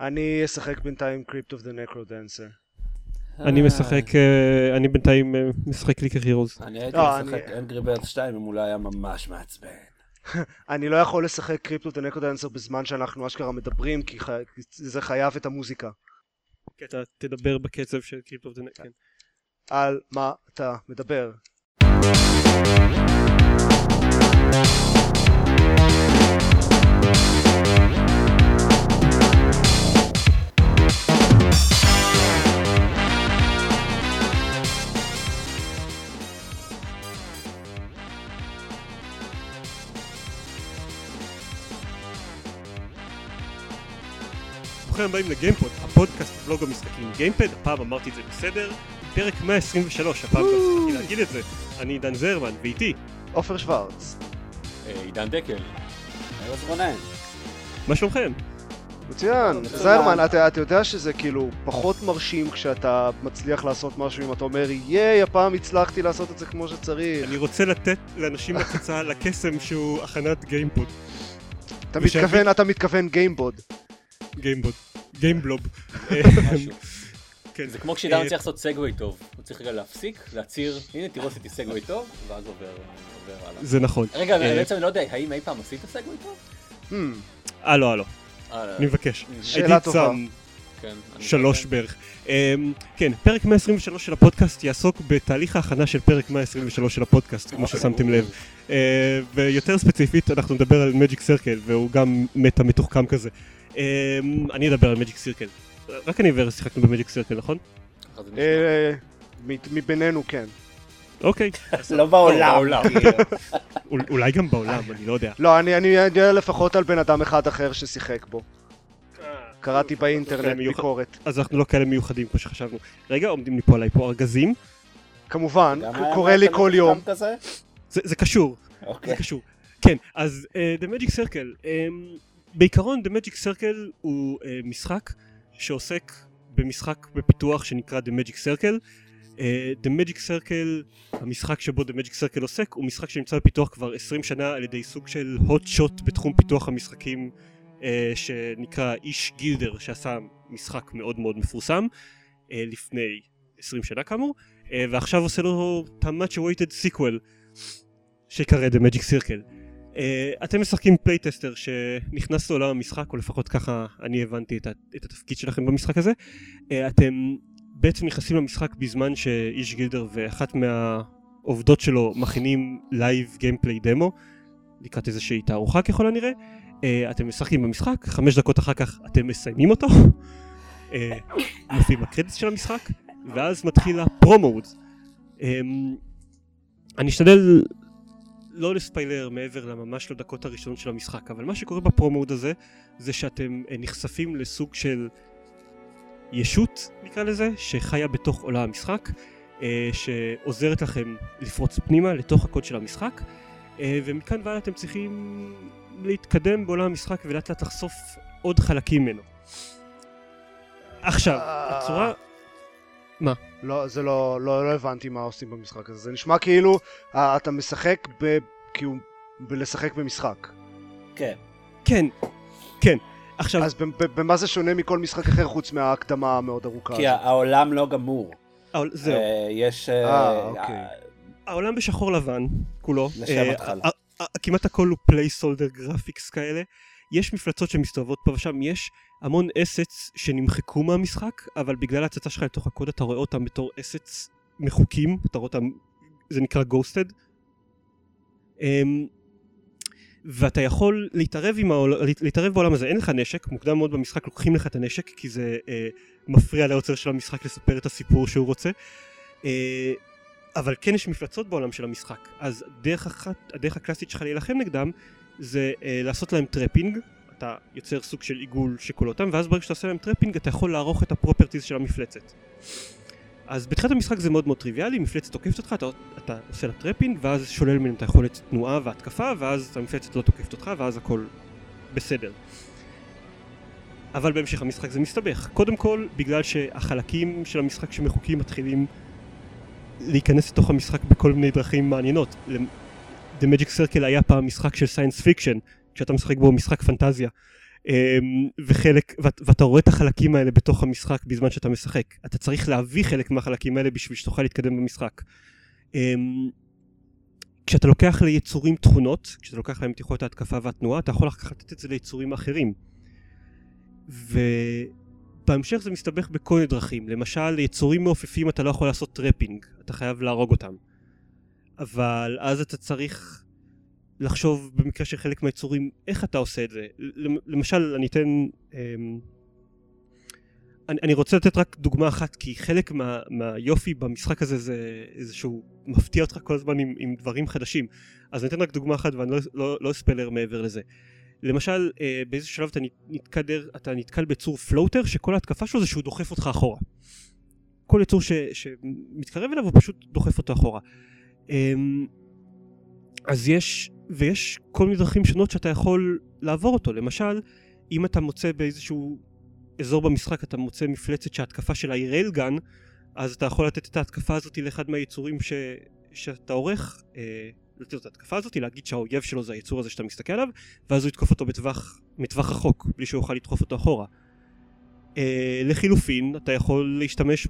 אני אשחק בינתיים Crypto of the Necrodancer. אני בינתיים משחק לי כהירוז. אני הייתי משחק Angry Birds 2 אם אולי היה ממש מעצבן. אני לא יכול לשחק Crypto of the Necrodancer בזמן שאנחנו אשכרה מדברים, כי זה חייב את המוזיקה. כי אתה תדבר בקצב של Crypto of the Necrodancer. על מה אתה מדבר? ברוכים הבאים לגיימפוד, הפודקאסט ובלוג המשחקים גיימפד. הפעם אמרתי את זה בסדר, פרק 123, הפעם גם צריכים להגיד את זה. אני עידן זרמן, ואיתי עופר שוורץ, עידן דקל, ארז רונן. מה שלומכם? מצוין. זרמן, אתה יודע שזה כאילו פחות מרשים כשאתה מצליח לעשות משהו אם אתה אומר יאי, הפעם הצלחתי לעשות את זה כמו שצריך. אני רוצה לתת לאנשים הצצה לקסם שהוא הכנת גיימפוד. אתה מתכוון גיימבוד. גיימבוד, גיימבלוב. זה כמו כשאדם צריך לעשות סגווי טוב, הוא צריך רגע להפסיק, להציר, הנה תראו עשיתי סגווי טוב, ואז עובר הלאה. זה נכון. רגע, בעצם אני לא יודע, האם אי פעם עשית סגווי טוב? לא. אני מבקש. שאלה טובה. שלוש בערך. כן, פרק 123 של הפודקאסט יעסוק בתהליך ההכנה של פרק 123 של הפודקאסט, כמו ששמתם לב. ויותר ספציפית, אנחנו נדבר על Magic Circle, והוא גם מטה מתוחכם כזה. אני אדבר על Magic Circle. רק אני וערס שיחקנו במג'יק סירקל, נכון? מבינינו, כן. אוקיי. לא בעולם. אולי גם בעולם, אני לא יודע. לא, אני יודע לפחות על בן אדם אחד אחר ששיחק בו. קראתי באינטרנט ביקורת. אז אנחנו לא כאלה מיוחדים כמו שחשבנו. רגע, עומדים לי פה עליי פה ארגזים. כמובן, קורה לי כל יום. זה קשור. זה קשור. כן, אז The Magic Circle. בעיקרון, The Magic Circle הוא משחק שעוסק במשחק בפיתוח שנקרא The Magic Circle. The Magic Circle, המשחק שבו The Magic Circle עוסק, הוא משחק שנמצא בפיתוח כבר 20 שנה על ידי סוג של hot shot בתחום פיתוח המשחקים שנקרא איש גילדר, שעשה משחק מאוד מאוד מפורסם לפני 20 שנה כאמור, ועכשיו עושה לו the much awaited sequel שקרא The Magic Circle. אתם משחקים פלייטסטר שנכנס לעולם המשחק, או לפחות ככה אני הבנתי את התפקיד שלכם במשחק הזה. אתם בעצם נכנסים למשחק בזמן שאיש גילדר ואחת מהעובדות שלו מכינים לייב גיימפליי דמו לקראת איזושהי תערוכה ככל הנראה. אתם משחקים במשחק, 5 דקות אחר כך אתם מסיימים אותו, מופיעים הקרדיטס של המשחק, ואז מתחיל הפרומוד. אני אשתדל לא לספיילר מעבר לממש לדקות הראשון של המשחק, אבל מה שקורה בפרומוד הזה זה שאתם נחשפים לסוג של ישות, נקרא לזה, שחיה בתוך עולם המשחק, שעוזרת לכם לפרוץ פנימה לתוך הקוד של המשחק, ומכאן ועד אתם צריכים להתקדם בעולם המשחק ולאט לאט לחשוף עוד חלקים ממנו. עכשיו, הצורה... מה? לא, זה לא הבנתי מה עושים במשחק הזה. זה נשמע כאילו אתה משחק בלשחק במשחק. כן. כן. כן. עכשיו... אז במה זה שונה מכל משחק אחר חוץ מההקדמה המאוד ארוכה? כי העולם לא גמור. זהו. יש... אוקיי. העולם בשחור לבן, כולו. לשם התחל. כמעט הכל הוא פלייסולדר גרפיקס כאלה. יש מפלצות שמסתובבות פה ושם, יש המון אסטס שנמחקו מהמשחק, אבל בגלל ההצצה שלך לתוך הקוד אתה רואה אותם בתור אסטס מחוקים, אתה רואה אותם, זה נקרא גוסטד, ואתה יכול להתערב בעולם הזה. אין לך נשק, מוקדם מאוד במשחק לוקחים לך את הנשק, כי זה מפריע ליוצר של המשחק לספר את הסיפור שהוא רוצה, אבל כן יש מפלצות בעולם של המשחק, אז הדרך הקלאסית שלך להילחם נגדם, זה לעשות להם טרפינג, אתה יוצר סוג של עיגול שכולו אותם, ואז ברגע שאתה עושה להם טרפינג אתה יכול לערוך את הפרופרטיז של המפלצת. אז בתחילת המשחק זה מאוד מאוד טריוויאלי, מפלצת תוקפת אותך, אתה עושה לה טרפינג, ואז שולל ממנו את היכולת תנועה והתקפה, ואז המפלצת לא תוקפת אותך, ואז הכל בסדר. אבל בהמשך המשחק זה מסתבך. קודם כל, בגלל שהחלקים של המשחק שמחוקים מתחילים להיכנס לתוך המשחק בכל מיני דרכים מעניינות. The Magic Circle היה פעם משחק של סיינס פיקשן, כשאתה משחק בו משחק פנטזיה, ואתה רואה את החלקים האלה בתוך המשחק בזמן שאתה משחק. אתה צריך להביא חלק מהחלקים האלה בשביל שתוכל להתקדם במשחק. כשאתה לוקח ליצורים תכונות, כשאתה לוקח להם תיכונות ההתקפה והתנועה, אתה יכול לקחת את זה ליצורים אחרים. ובהמשך זה מסתבך בכל מיני דרכים. למשל, ליצורים מעופפים אתה לא יכול לעשות טרפינג, אתה חייב להרוג אותם. אבל אז אתה צריך לחשוב במקרה של חלק מהיצורים, איך אתה עושה את זה. למשל, אני אתן... אני רוצה לתת רק דוגמה אחת, כי חלק מהיופי במשחק הזה זה איזשהו מפתיע אותך כל הזמן עם דברים חדשים. אז אני אתן רק דוגמה אחת ואני לא ספלר מעבר לזה. למשל, באיזשהו שלב אתה נתקל ביצור פלוטר, שכל ההתקפה שלו זה שהוא דוחף אותך אחורה. כל יצור שמתקרב אליו הוא פשוט דוחף אותו אחורה. אז ויש כל מיני דרכים שונות שאתה יכול לעבור אותו. למשל, אם אתה מוצא באיזשהו אזור במשחק, אתה מוצא מפלצת שההתקפה שלה היא ריילגן, אז אתה יכול לתת את ההתקפה הזאת לאחד מהיצורים שאתה עורך, לתת את ההתקפה הזאת, להגיד שהאויב שלו זה היצור הזה שאתה מסתכל עליו, ואז הוא יתקוף אותו מטווח רחוק, בלי שהוא יוכל לדחוף אותו אחורה. לחילופין, אתה יכול להשתמש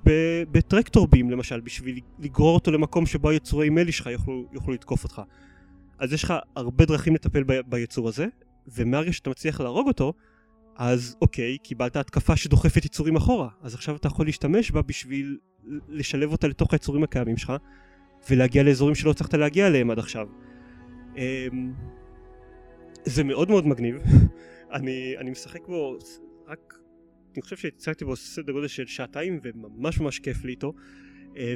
בטרקטור בים, למשל, בשביל לגרור אותו למקום שבו היצורי מלי שלך יוכלו לתקוף אותך. אז יש לך הרבה דרכים לטפל ביצור הזה, ומהרגע שאתה מצליח להרוג אותו, אז אוקיי, קיבלת התקפה שדוחפת יצורים אחורה, אז עכשיו אתה יכול להשתמש בה בשביל לשלב אותה לתוך היצורים הקיימים שלך, ולהגיע לאזורים שלא צריכת להגיע אליהם עד עכשיו. זה מאוד מאוד מגניב. אני משחק בו, אני חושב שהצחקתי בו סדר גודל של שעתיים, וממש ממש כיף לי איתו,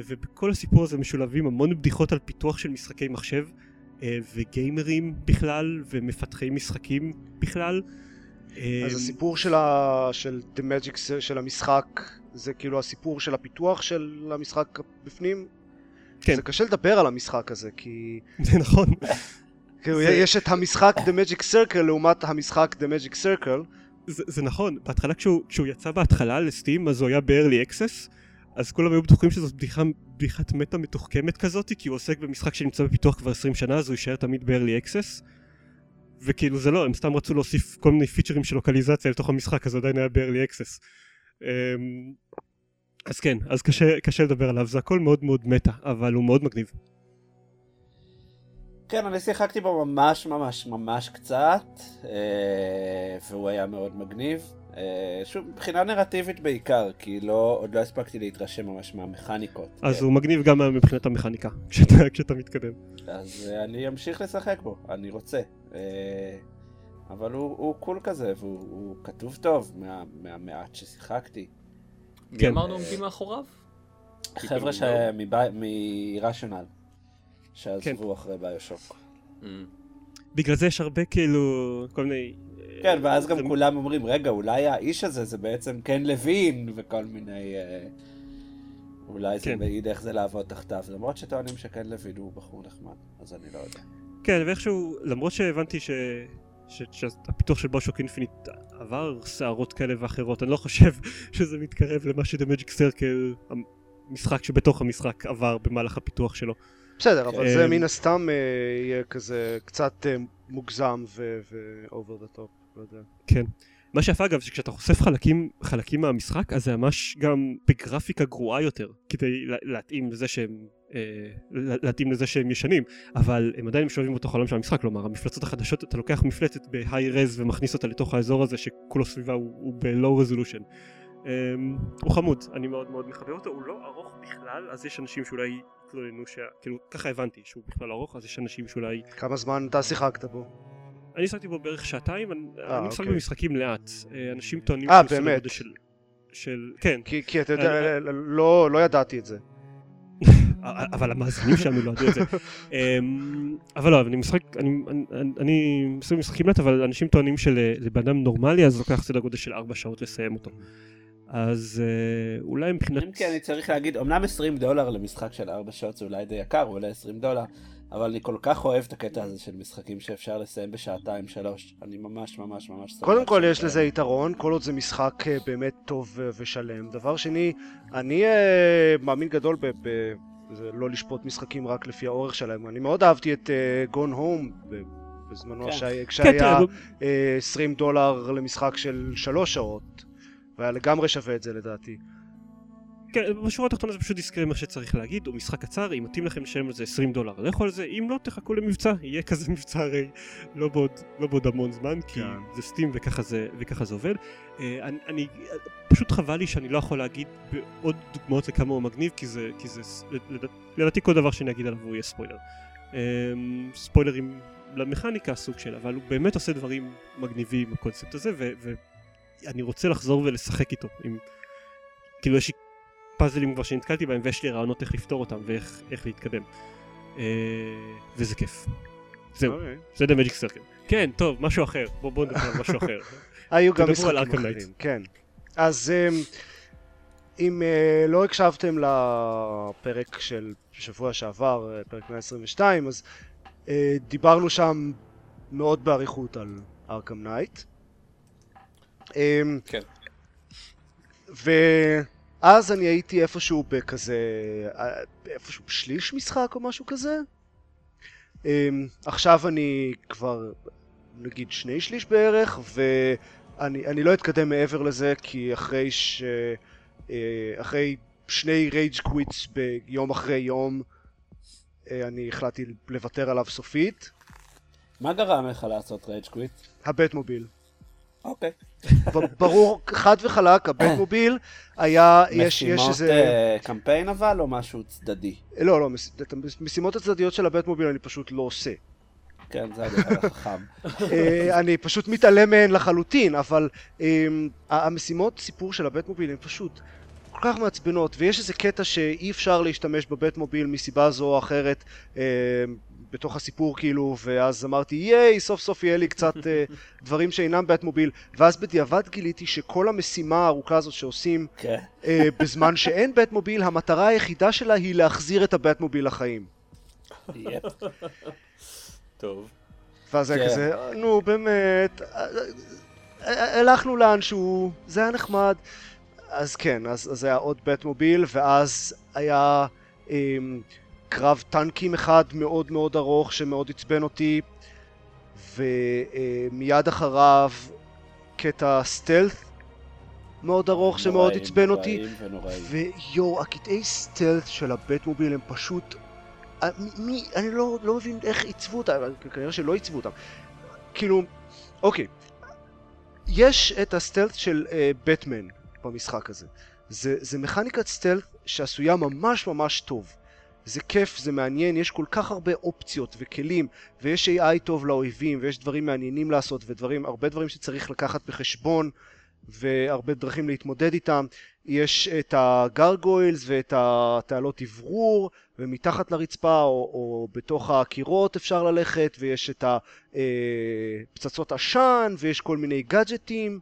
ובכל הסיפור הזה משולבים המון בדיחות על פיתוח של משחקי מחשב, וגיימרים בכלל, ומפתחי משחקים בכלל. אז הסיפור של The Magic Circle, של המשחק, זה כאילו הסיפור של הפיתוח של המשחק בפנים? כן. זה קשה לדבר על המשחק הזה, כי... זה נכון. יש את המשחק The Magic Circle לעומת המשחק The Magic Circle. זה נכון. בהתחלה, כשהוא יצא בהתחלה לסטים, אז הוא היה ב-Early Access, אז כולם היו בטוחים שזאת בדיחת מטה מתוחכמת כזאת, כי הוא עוסק במשחק שנמצא בפיתוח כבר 20 שנה, אז הוא יישאר תמיד ב-Early Access. וכאילו זה לא, הם סתם רצו להוסיף כל מיני פיצ'רים של לוקליזציה לתוך המשחק, אז עדיין היה ב-Early Access. אז כן, אז קשה לדבר עליו, זה הכל מאוד מאוד מטה, אבל הוא מאוד מגניב. כן, אני שיחקתי בו ממש ממש ממש קצת, והוא היה מאוד מגניב. שוב, מבחינה נרטיבית בעיקר, כי עוד לא הספקתי להתרשם ממש מהמכניקות. אז הוא מגניב גם מבחינת המכניקה, כשאתה מתקדם. אז אני אמשיך לשחק בו, אני רוצה. אבל הוא קול כזה, והוא כתוב טוב מהמעט ששיחקתי. מי אמרנו עומדים מאחוריו? חבר'ה מ-Irrational, שעזבו אחרי ביושוק. בגלל זה יש הרבה כאילו, כל מיני... כן, ואז גם כולם אומרים, רגע, אולי האיש הזה זה בעצם כן לוין, וכל מיני... אולי זה מעיד איך זה לעבוד תחתיו, למרות שטוענים שכן לוין הוא בחור נחמד, אז אני לא יודע. כן, ואיכשהו, למרות שהבנתי שהפיתוח של ביושוק אינפינית עבר שערות כאלה ואחרות, אני לא חושב שזה מתקרב למה שדה מג'יק סרקל, המשחק שבתוך המשחק עבר במהלך הפיתוח שלו. בסדר, אבל זה מן הסתם יהיה כזה קצת מוגזם ואובר דה טופ, לא יודע. כן. מה שאפה אגב, שכשאתה חושף חלקים מהמשחק, אז זה ממש גם בגרפיקה גרועה יותר, כדי להתאים לזה שהם ישנים, אבל הם עדיין משולבים בתוך העולם של המשחק, כלומר, המפלצות החדשות, אתה לוקח מפלצת ב-high-res ומכניס אותה לתוך האזור הזה, שכולו סביבה הוא ב-low-resolution. הוא חמוד, אני מאוד מאוד מחבב אותו, הוא לא ארוך בכלל, אז יש אנשים שאולי יתלוננו, כאילו ככה הבנתי שהוא בכלל ארוך, אז יש אנשים שאולי... כמה זמן אתה שיחקת בו? אני שיחקתי בו בערך שעתיים, אני משחק במשחקים לאט, אנשים טוענים... באמת? כן. כי אתה יודע, לא ידעתי את זה. אבל המאזינים שם לא יודעים את זה. אבל לא, אני משחק משחקים לאט, אבל אנשים טוענים שלבן אדם נורמלי, אז לוקח סדר גודל של 4 שעות לסיים אותו. אז אולי מבחינת... כן, אני צריך להגיד, אמנם $20 למשחק של 4 שעות זה אולי די יקר, אולי $20, אבל אני כל כך אוהב את הקטע הזה של משחקים שאפשר לסיים בשעתיים, 3. אני ממש ממש ממש סבבה. קודם כל יש לזה יתרון, כל עוד זה משחק באמת טוב ושלם. דבר שני, אני מאמין גדול זה לא לשפוט משחקים רק לפי האורך שלהם. אני מאוד אהבתי את Gone Home בזמנו כשהיה $20 למשחק של 3 שעות, והיה לגמרי שווה את זה לדעתי. כן, בשורה התחתונה זה פשוט דיסקרי מה שצריך להגיד, הוא משחק קצר, אם מתאים לכם לשלם על זה $20, לכו על זה, אם לא תחכו למבצע, יהיה כזה מבצע הרי לא בעוד המון זמן, כי זה סטים וככה זה עובד. אני פשוט חבל לי שאני לא יכול להגיד בעוד דוגמאות לכמה הוא מגניב, כי זה, לדעתי כל דבר שאני אגיד עליו הוא יהיה ספוילר. ספוילרים למכניקה הסוג שלה, אבל הוא באמת עושה דברים מגניבים עם הקונספט הזה, ואני רוצה לחזור ולשחק איתו. כאילו יש לי פאזלים כבר שנתקלתי בהם, ויש לי רעיונות איך לפתור אותם ואיך להתקדם. וזה כיף. זהו, זה The Magic Circle. כן, טוב, משהו אחר. בואו נדבר על משהו אחר. היו גם משחקים אחרים, כן. אז אם לא הקשבתם לפרק של שבוע שעבר, פרק 122, אז דיברנו שם מאוד בעריכות על Arkham Knight. כן. אז אני הייתי איפשהו בכזה, איפשהו בשליש משחק או משהו כזה. עכשיו אני כבר, נגיד, 2/3 בערך, ואני לא אתקדם מעבר לזה, כי אחרי 2 רייג' קוויטס ביום אחרי יום, אני החלטתי לוותר עליו סופית. מה גרם לך לעשות רייג' קוויט? הבית מוביל. אוקיי. ברור, חד וחלק, הבית מוביל היה, יש איזה... קמפיין אבל או משהו צדדי? לא, לא, משימות הצדדיות של הבית מוביל אני פשוט לא עושה. כן, זה היה חכם. אני פשוט מתעלם מהן לחלוטין, אבל המשימות סיפור של הבית מוביל הן פשוט כל כך מעצבנות, ויש איזה קטע שאי אפשר להשתמש בבית מוביל מסיבה זו או אחרת בתוך הסיפור כאילו, ואז אמרתי ייי, סוף סוף יהיה לי קצת דברים שאינם בית מוביל, ואז בדיעבד גיליתי שכל המשימה הארוכה הזאת שעושים בזמן שאין בית מוביל, המטרה היחידה שלה היא להחזיר את הבית מוביל לחיים. טוב. ואז היה כזה, נו באמת, הלכנו לאנשהו, זה היה נחמד. אז כן, אז היה עוד בית מוביל, ואז היה קרב טנקים אחד מאוד מאוד ארוך שמאוד עצבן אותי, ומיד אחריו קטע סטלט מאוד ארוך שמאוד עצבן אותי, ויו, הקטעי סטלט של הבית מוביל הם פשוט, אני לא מבין איך עיצבו אותם, כנראה שלא עיצבו אותם, כאילו, אוקיי, יש את הסטלט של בטמן במשחק הזה, זה מכניקת סטלט שעשויה ממש ממש טוב, זה כיף, זה מעניין, יש כל כך הרבה אופציות וכלים, ויש AI טוב לאויבים, ויש דברים מעניינים לעשות, והרבה דברים שצריך לקחת בחשבון, והרבה דרכים להתמודד איתם. יש את הגרגוילס ואת התעלות עברור, ומתחת לרצפה או בתוך הקירות אפשר ללכת, ויש את פצצות עשן, ויש כל מיני גאדג'טים,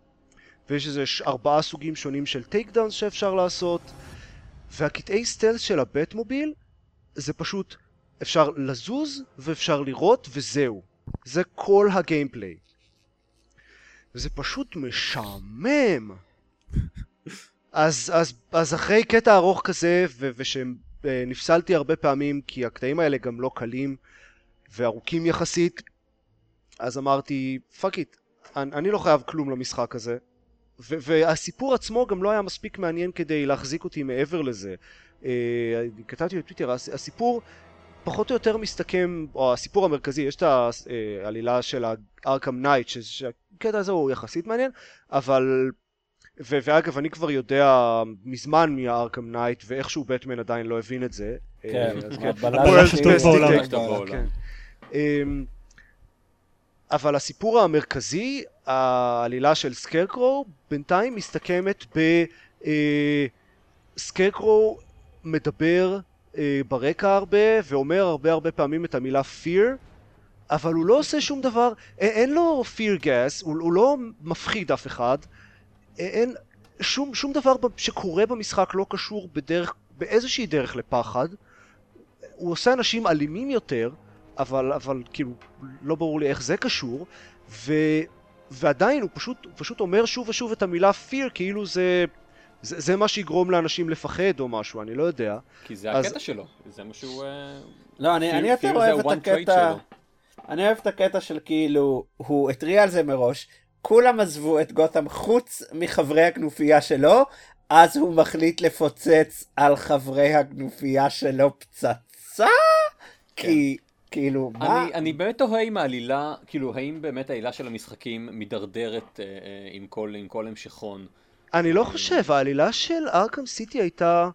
ויש איזה 4 סוגים שונים של טייק דאונס שאפשר לעשות, והקטעי סטלס של הבית מוביל, זה פשוט אפשר לזוז ואפשר לראות וזהו, זה כל הגיימפליי, זה פשוט משעמם. אז אחרי קטע ארוך כזה ושנפסלתי הרבה פעמים כי הקטעים האלה גם לא קלים וארוכים יחסית, אז אמרתי fuck it, אני לא חייב כלום למשחק הזה, והסיפור עצמו גם לא היה מספיק מעניין כדי להחזיק אותי מעבר לזה. כתבתי בטוויטר, הסיפור פחות או יותר מסתכם, או הסיפור המרכזי, יש את העלילה של הארקאם נייט, שהקטע הזה הוא יחסית מעניין, אבל, ואגב אני כבר יודע מזמן מהארקאם נייט, ואיכשהו בטמן עדיין לא הבין את זה. כן, הבעולם שטוב בעולם. אבל הסיפור המרכזי, העלילה של סקרקרו, בינתיים מסתכמת ב... סקרקרו מדבר ברקע הרבה, ואומר הרבה פעמים את המילה fear, אבל הוא לא עושה שום דבר, אין לו fear gas, הוא לא מפחיד אף אחד, אין שום דבר שקורה במשחק לא קשור באיזושהי דרך לפחד, הוא עושה אנשים אלימים יותר, אבל כאילו לא ברור לי איך זה קשור, ועדיין הוא פשוט אומר שוב ושוב את המילה fear, כאילו זה מה שיגרום לאנשים לפחד או משהו, אני לא יודע. כי זה הקטע שלו, זה משהו... לא, אני יותר אוהב את הקטע... אני אוהב את הקטע של כאילו, הוא התריע על זה מראש, כולם עזבו את גותם חוץ מחברי הכנופיה שלו, אז הוא מחליט לפוצץ על חברי הכנופיה שלו פצצה? כן. כי... כאילו, מה? אני באמת תוהה עם העלילה, כאילו, האם באמת העלילה של המשחקים מדרדרת עם כל המשכון? אני לא חושב, העלילה של ארקהאם סיטי הייתה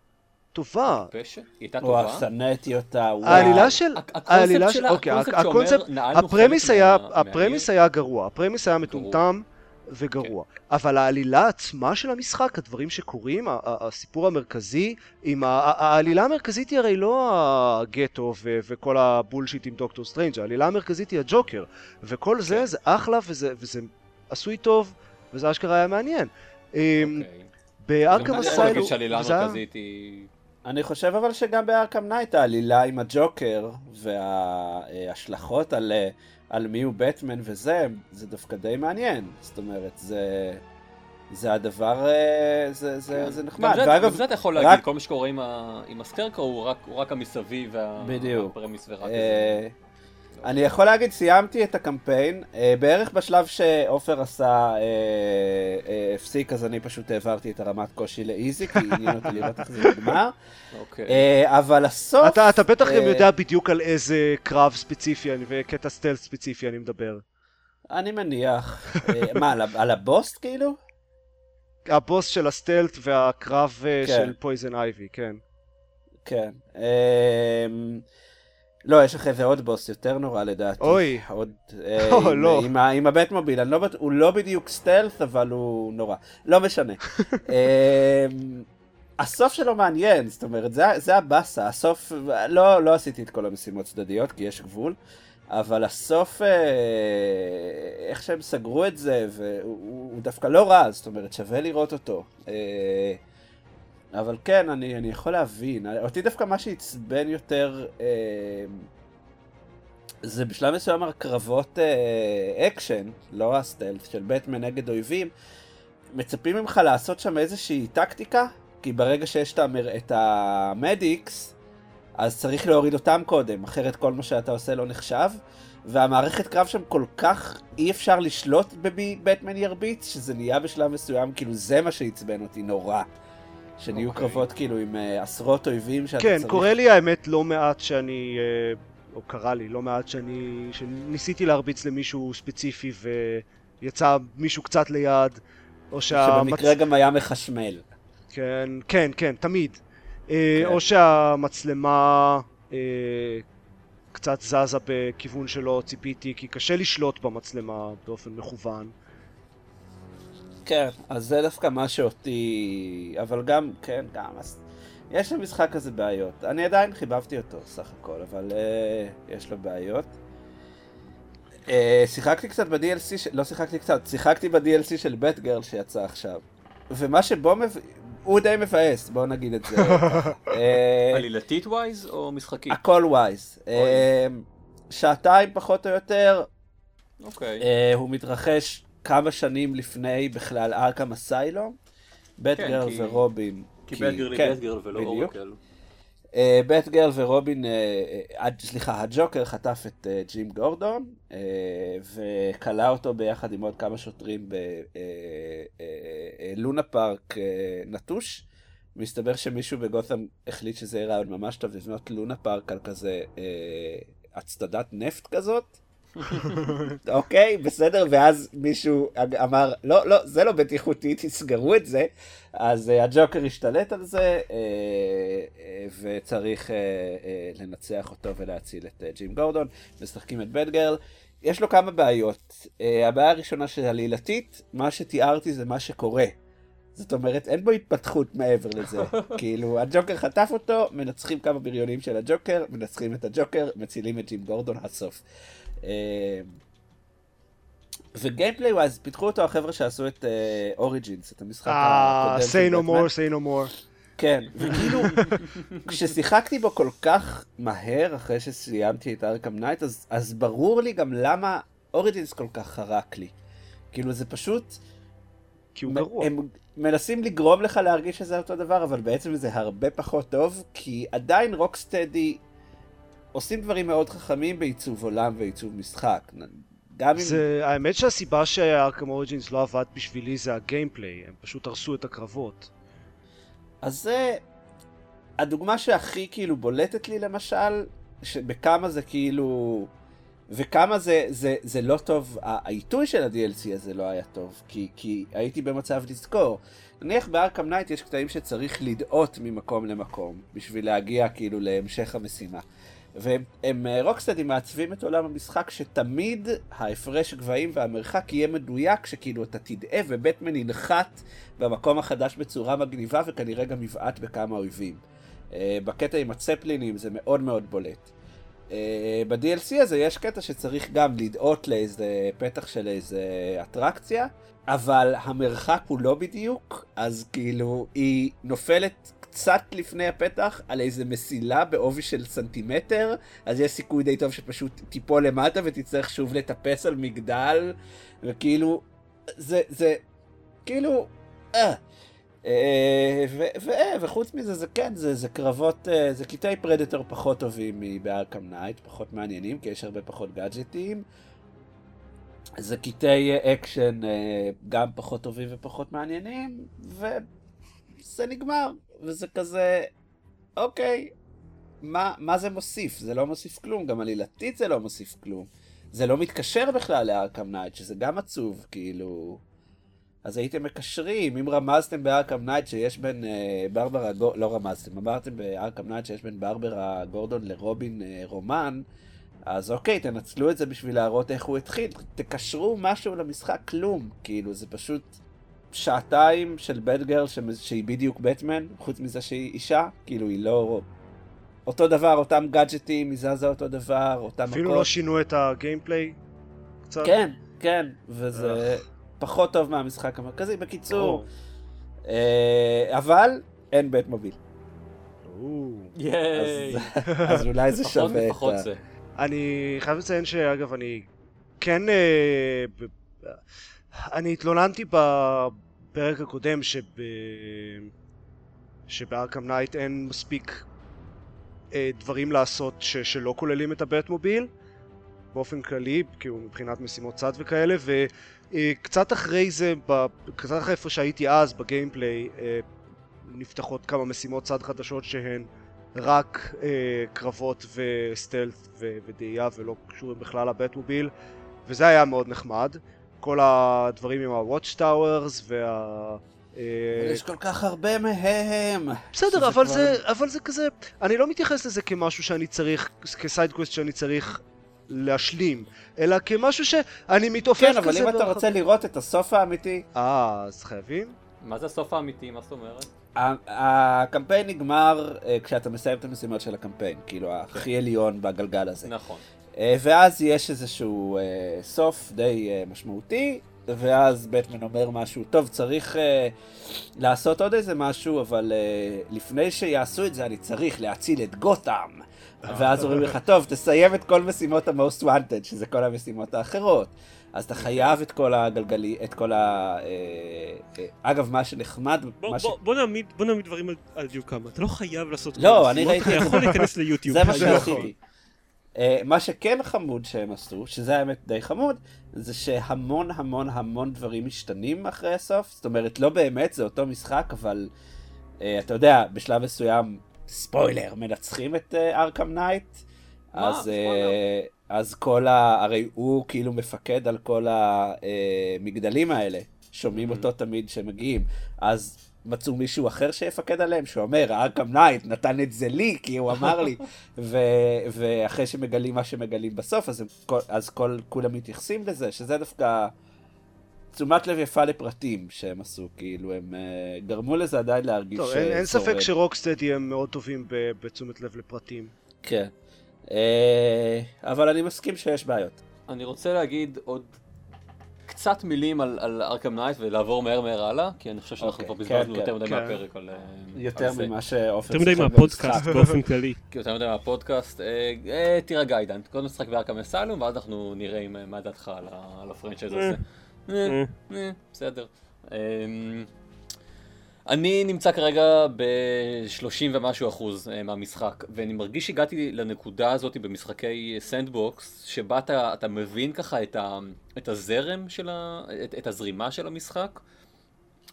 טובה. פשע? היא הייתה טובה? וואו, שנאתי אותה, וואו. העלילה של... הקונספט שלה, הקונספט שאומר... הפרמיס היה גרוע, הפרמיס היה מטומטם וגרוע. אבל העלילה עצמה של המשחק, הדברים שקורים, הסיפור המרכזי, העלילה המרכזית היא הרי לא הגטו וכל הבולשיט עם דוקטור סטרנג', העלילה המרכזית היא הג'וקר, וכל זה זה אחלה וזה עשוי טוב, וזה אשכרה היה מעניין. בארקהאם אסיילום... שהעלילה המרכזית היא... אני חושב אבל שגם בארקהאם נייט העלילה עם הג'וקר וההשלכות על מי הוא בטמן וזה, זה דווקא די מעניין. זאת אומרת, זה הדבר, זה נחמד. גם זה אתה יכול להגיד, כל מה שקורה עם הסקרקרו הוא רק המסביב והפרמיס ורק זה. אני יכול להגיד, סיימתי את הקמפיין, בערך בשלב שאופר עשה הפסיק, אז אני פשוט העברתי את הרמת קושי לאיזי, כי עניין אותי לראות איך זה נגמר. אבל הסוף... אתה בטח גם יודע בדיוק על איזה קרב ספציפי וקטע סטלס ספציפי אני מדבר. אני מניח. מה, על הבוס כאילו? הבוס של הסטלט והקרב של פויזן אייבי, כן. כן. לא, יש אחרי זה עוד בוס יותר נורא לדעתי. אוי. עוד, לא. עם הבית מוביל, הוא לא בדיוק סטלס, אבל הוא נורא. לא משנה. הסוף שלו מעניין, זאת אומרת, זה הבאסה. הסוף, לא עשיתי את כל המשימות צדדיות, כי יש גבול, אבל הסוף, איך שהם סגרו את זה, הוא דווקא לא רע, זאת אומרת, שווה לראות אותו. אבל כן, אני יכול להבין. אותי דווקא מה שהצבן יותר, זה בשלב מסוים הקרבות אקשן, לא הסטלט, של בטמן נגד אויבים, מצפים ממך לעשות שם איזושהי טקטיקה, כי ברגע שיש את המדיקס, אז צריך להוריד אותם קודם, אחרת כל מה שאתה עושה לא נחשב, והמערכת קרב שם כל כך אי אפשר לשלוט בבטמן ירביץ, שזה נהיה בשלב מסוים, כאילו זה מה שהצבן אותי נורא. שנהיו קרבות כאילו עם עשרות אויבים שאתה צריך... כן, קורא לי האמת לא מעט שאני... או קרא לי לא מעט שאני... שניסיתי להרביץ למישהו ספציפי ויצא מישהו קצת ליד, או שבמקרה גם היה מחשמל. כן, כן, כן, תמיד. או שהמצלמה קצת זזה בכיוון שלא ציפיתי, כי קשה לשלוט במצלמה באופן מכוון. כן, אז זה דווקא מה שאותי, אבל גם, כן, גם, אז יש למשחק כזה בעיות. אני עדיין חיבבתי אותו סך הכל, אבל יש לו בעיות. שיחקתי קצת ב-DLC, לא שיחקתי קצת, שיחקתי ב-DLC של Batgirl שיצא עכשיו. ומה שבו, הוא די מבאס, בואו נגיד את זה. עלילתית ווייז או משחקית? הכל ווייז. שעתיים פחות או יותר, הוא מתרחש. כמה שנים לפני בכלל ארקהאם אסיילום, בטגרל ורובין. כי בטגרל היא בטגרל ולא אורקל. בטגרל ורובין, סליחה, הג'וקר חטף את ג'ים גורדון, וקלה אותו ביחד עם עוד כמה שוטרים בלונה פארק נטוש. מסתבר שמישהו בגותם החליט שזה יראה עוד ממש טוב לבנות לונה פארק על כזה הצטדת נפט כזאת. אוקיי, בסדר, ואז מישהו אמר, לא, לא, זה לא בטיחותי, תסגרו את זה, אז הג'וקר השתלט על זה, וצריך לנצח אותו ולהציל את ג'ים גורדון, משחקים את בטגרל, יש לו כמה בעיות, הבעיה הראשונה של הלילתית, מה שתיארתי זה מה שקורה, זאת אומרת, אין בו התפתחות מעבר לזה. כאילו, הג'וקר חטף אותו, מנצחים כמה בריונים של הג'וקר, מנצחים את הג'וקר, מצילים את ג'ים גורדון הסוף. וגיימפליי ווייז, פיתחו אותו החבר'ה שעשו את אוריג'ינס, את המשחק הקודם. Say no more, say no more. כן, וכאילו, כששיחקתי בו כל כך מהר, אחרי שסיימתי את ארקהאם נייט, אז ברור לי גם למה אוריג'ינס כל כך חרק לי. כאילו, זה פשוט... כי הוא גרוע. הם מנסים לגרום לך להרגיש שזה אותו דבר, אבל בעצם זה הרבה פחות טוב, כי עדיין רוקסטדי... עושים דברים מאוד חכמים בעיצוב עולם ועיצוב משחק. גם זה, אם... האמת שהסיבה שהארקם אוריג'ינס לא עבד בשבילי זה הגיימפליי, הם פשוט הרסו את הקרבות. אז זה... הדוגמה שהכי כאילו בולטת לי למשל, שבכמה זה כאילו... וכמה זה לא טוב, העיתוי של ה-DLC הזה לא היה טוב, כי הייתי במצב לזכור. נניח בארקם נייט יש קטעים שצריך לדעות ממקום למקום, בשביל להגיע כאילו להמשך המשימה. והם רוקסטדי מעצבים את עולם המשחק שתמיד ההפרש גבהים והמרחק יהיה מדויק, שכאילו אתה תדעה ובטמן ינחת במקום החדש בצורה מגניבה וכנראה גם יבעט בכמה אויבים. בקטע עם הצפלינים זה מאוד מאוד בולט. ב-DLC הזה יש קטע שצריך גם לדעות לאיזה פתח של איזה אטרקציה, אבל המרחק הוא לא בדיוק, אז כאילו היא נופלת קצת לפני הפתח על איזה מסילה בעובי של סנטימטר, אז יש סיכוי די טוב שפשוט תיפול למטה ותצטרך שוב לטפס על מגדל, וכאילו זה כאילו וחוץ מזה זה כן, זה קרבות, זה קטעי פרדטור פחות טובים מבארקם נייט, פחות מעניינים כי יש הרבה פחות גאדג'טים, זה קטעי אקשן גם פחות טובים ופחות מעניינים, וזה נגמר, וזה כזה, אוקיי, מה זה מוסיף? זה לא מוסיף כלום, גם עלילתית זה לא מוסיף כלום, זה לא מתקשר בכלל לארקם נייט, שזה גם עצוב, כאילו... אז הייתם מקשרים, אם רמזתם בארקם נייט שיש בין ברברה, לא רמזתם, אמרתם בארקם נייט שיש בין ברברה גורדון לרובין רומן, אז אוקיי, תנצלו את זה בשביל להראות איך הוא התחיל, תקשרו משהו למשחק, כלום, כאילו זה פשוט שעתיים של בטגרל שהיא בדיוק בטמן, חוץ מזה שהיא אישה, כאילו היא לא... אותו דבר, אותם גאדג'טים, היא זזה אותו דבר, אותם... אפילו לא שינו את הגיימפליי קצת? כן, כן, וזה... פחות טוב מהמשחק המרכזי, בקיצור. אבל אין בית מוביל. אז אולי זה שווה את זה. אני חייב לציין שאגב, אני כן... אני התלוננתי בפרק הקודם שבארקם נייט אין מספיק דברים לעשות שלא כוללים את הבית מוביל. באופן כללי, כאילו מבחינת משימות צד וכאלה, וקצת אחרי זה, קצת אחרי איפה שהייתי אז בגיימפליי, נפתחות כמה משימות צד חדשות שהן רק קרבות וסטלט ודאייה ולא קשורים בכלל לבטמוביל, וזה היה מאוד נחמד. כל הדברים עם ה-Watch Towers וה... יש כל כך הרבה מהם. בסדר, אבל זה כזה... אני לא מתייחס לזה כמשהו שאני צריך, כסיידקווסט שאני צריך להשלים, אלא כמשהו שאני מתעופף כזה. כן, אבל אם אתה רוצה לראות את הסוף האמיתי... אז חייבים? מה זה הסוף האמיתי? מה זאת אומרת? הקמפיין נגמר כשאתה מסיים את המשימות של הקמפיין, כאילו הכי עליון בגלגל הזה. נכון. ואז יש איזשהו סוף די משמעותי, ואז בטמן אומר משהו, טוב, צריך לעשות עוד איזה משהו, אבל לפני שיעשו את זה אני צריך להציל את גותם. ואז אומרים לך, טוב, תסיים את כל משימות ה-Most Wanted, שזה כל המשימות האחרות. אז אתה חייב את כל הגלגלי, את כל ה... אגב, מה שנחמד... בוא נעמיד דברים על דיוקם. אתה לא חייב לעשות... לא, אני ראיתי... אתה יכול להיכנס ליוטיוב. זה מה שעשיתי. מה שכן חמוד שהם עשו, שזה האמת די חמוד, זה שהמון המון המון דברים משתנים אחרי הסוף. זאת אומרת, לא באמת, זה אותו משחק, אבל אתה יודע, בשלב מסוים... ספוילר, מנצחים את ארקם נייט, אז כל ה... הרי הוא כאילו מפקד על כל המגדלים האלה, שומעים אותו תמיד שמגיעים, אז מצאו מישהו אחר שיפקד עליהם, שאומר, ארקם נייט נתן את זה לי, כי הוא אמר לי, ואחרי שמגלים מה שמגלים בסוף, אז כולם מתייחסים לזה, שזה דווקא תשומת לב יפה לפרטים שהם עשו, כאילו הם גרמו לזה עדיין להרגיש ש... אין ספק שרוקסטדי הם מאוד טובים בתשומת לב לפרטים. כן. אבל אני מסכים שיש בעיות. אני רוצה להגיד עוד קצת מילים על ארקם נייט ולעבור מהר הלאה, כי אני חושב שאנחנו כבר בזבזנו יותר מדי מהפרק על... יותר ממה שאופן... יותר מדי מהפודקאסט באופן כללי. יותר מדי מהפודקאסט. תירגע עידן, קודם נשחק בארקם אסיילום, ואז אנחנו נראה מה דעתך על הפרנצ'ייז הזה. בסדר. אני נמצא כרגע ב-30% ומשהו מהמשחק, ואני מרגיש שהגעתי לנקודה הזאת במשחקי סנדבוקס, שבה אתה מבין ככה את הזרם של את הזרימה של המשחק.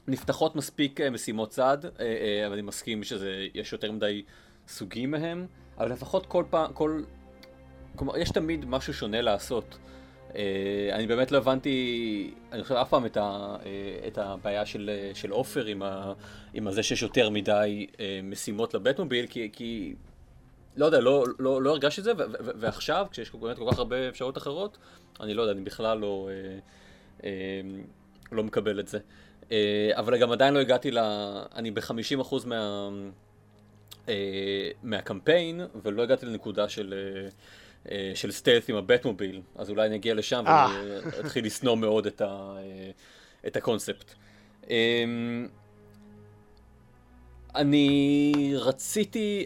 נפתחות מספיק משימות צד, אבל אני מסכים שיש יותר מדי סוגים מהם, אבל לפחות כל פעם, כלומר, יש תמיד משהו שונה לעשות. אני באמת לא הבנתי, אני חושב אף פעם את הבעיה של אופר עם הזה שיש יותר מדי משימות לבית מוביל, כי לא יודע, לא הרגשתי את זה, ועכשיו, כשיש באמת כל כך הרבה אפשרויות אחרות, אני לא יודע, אני בכלל לא מקבל את זה. אבל גם עדיין לא הגעתי אני ב-50% מהקמפיין, ולא הגעתי לנקודה של סטלט עם הבטמוביל, אז אולי נגיע לשם ואני אתחיל לסנוע מאוד את הקונספט. אני רציתי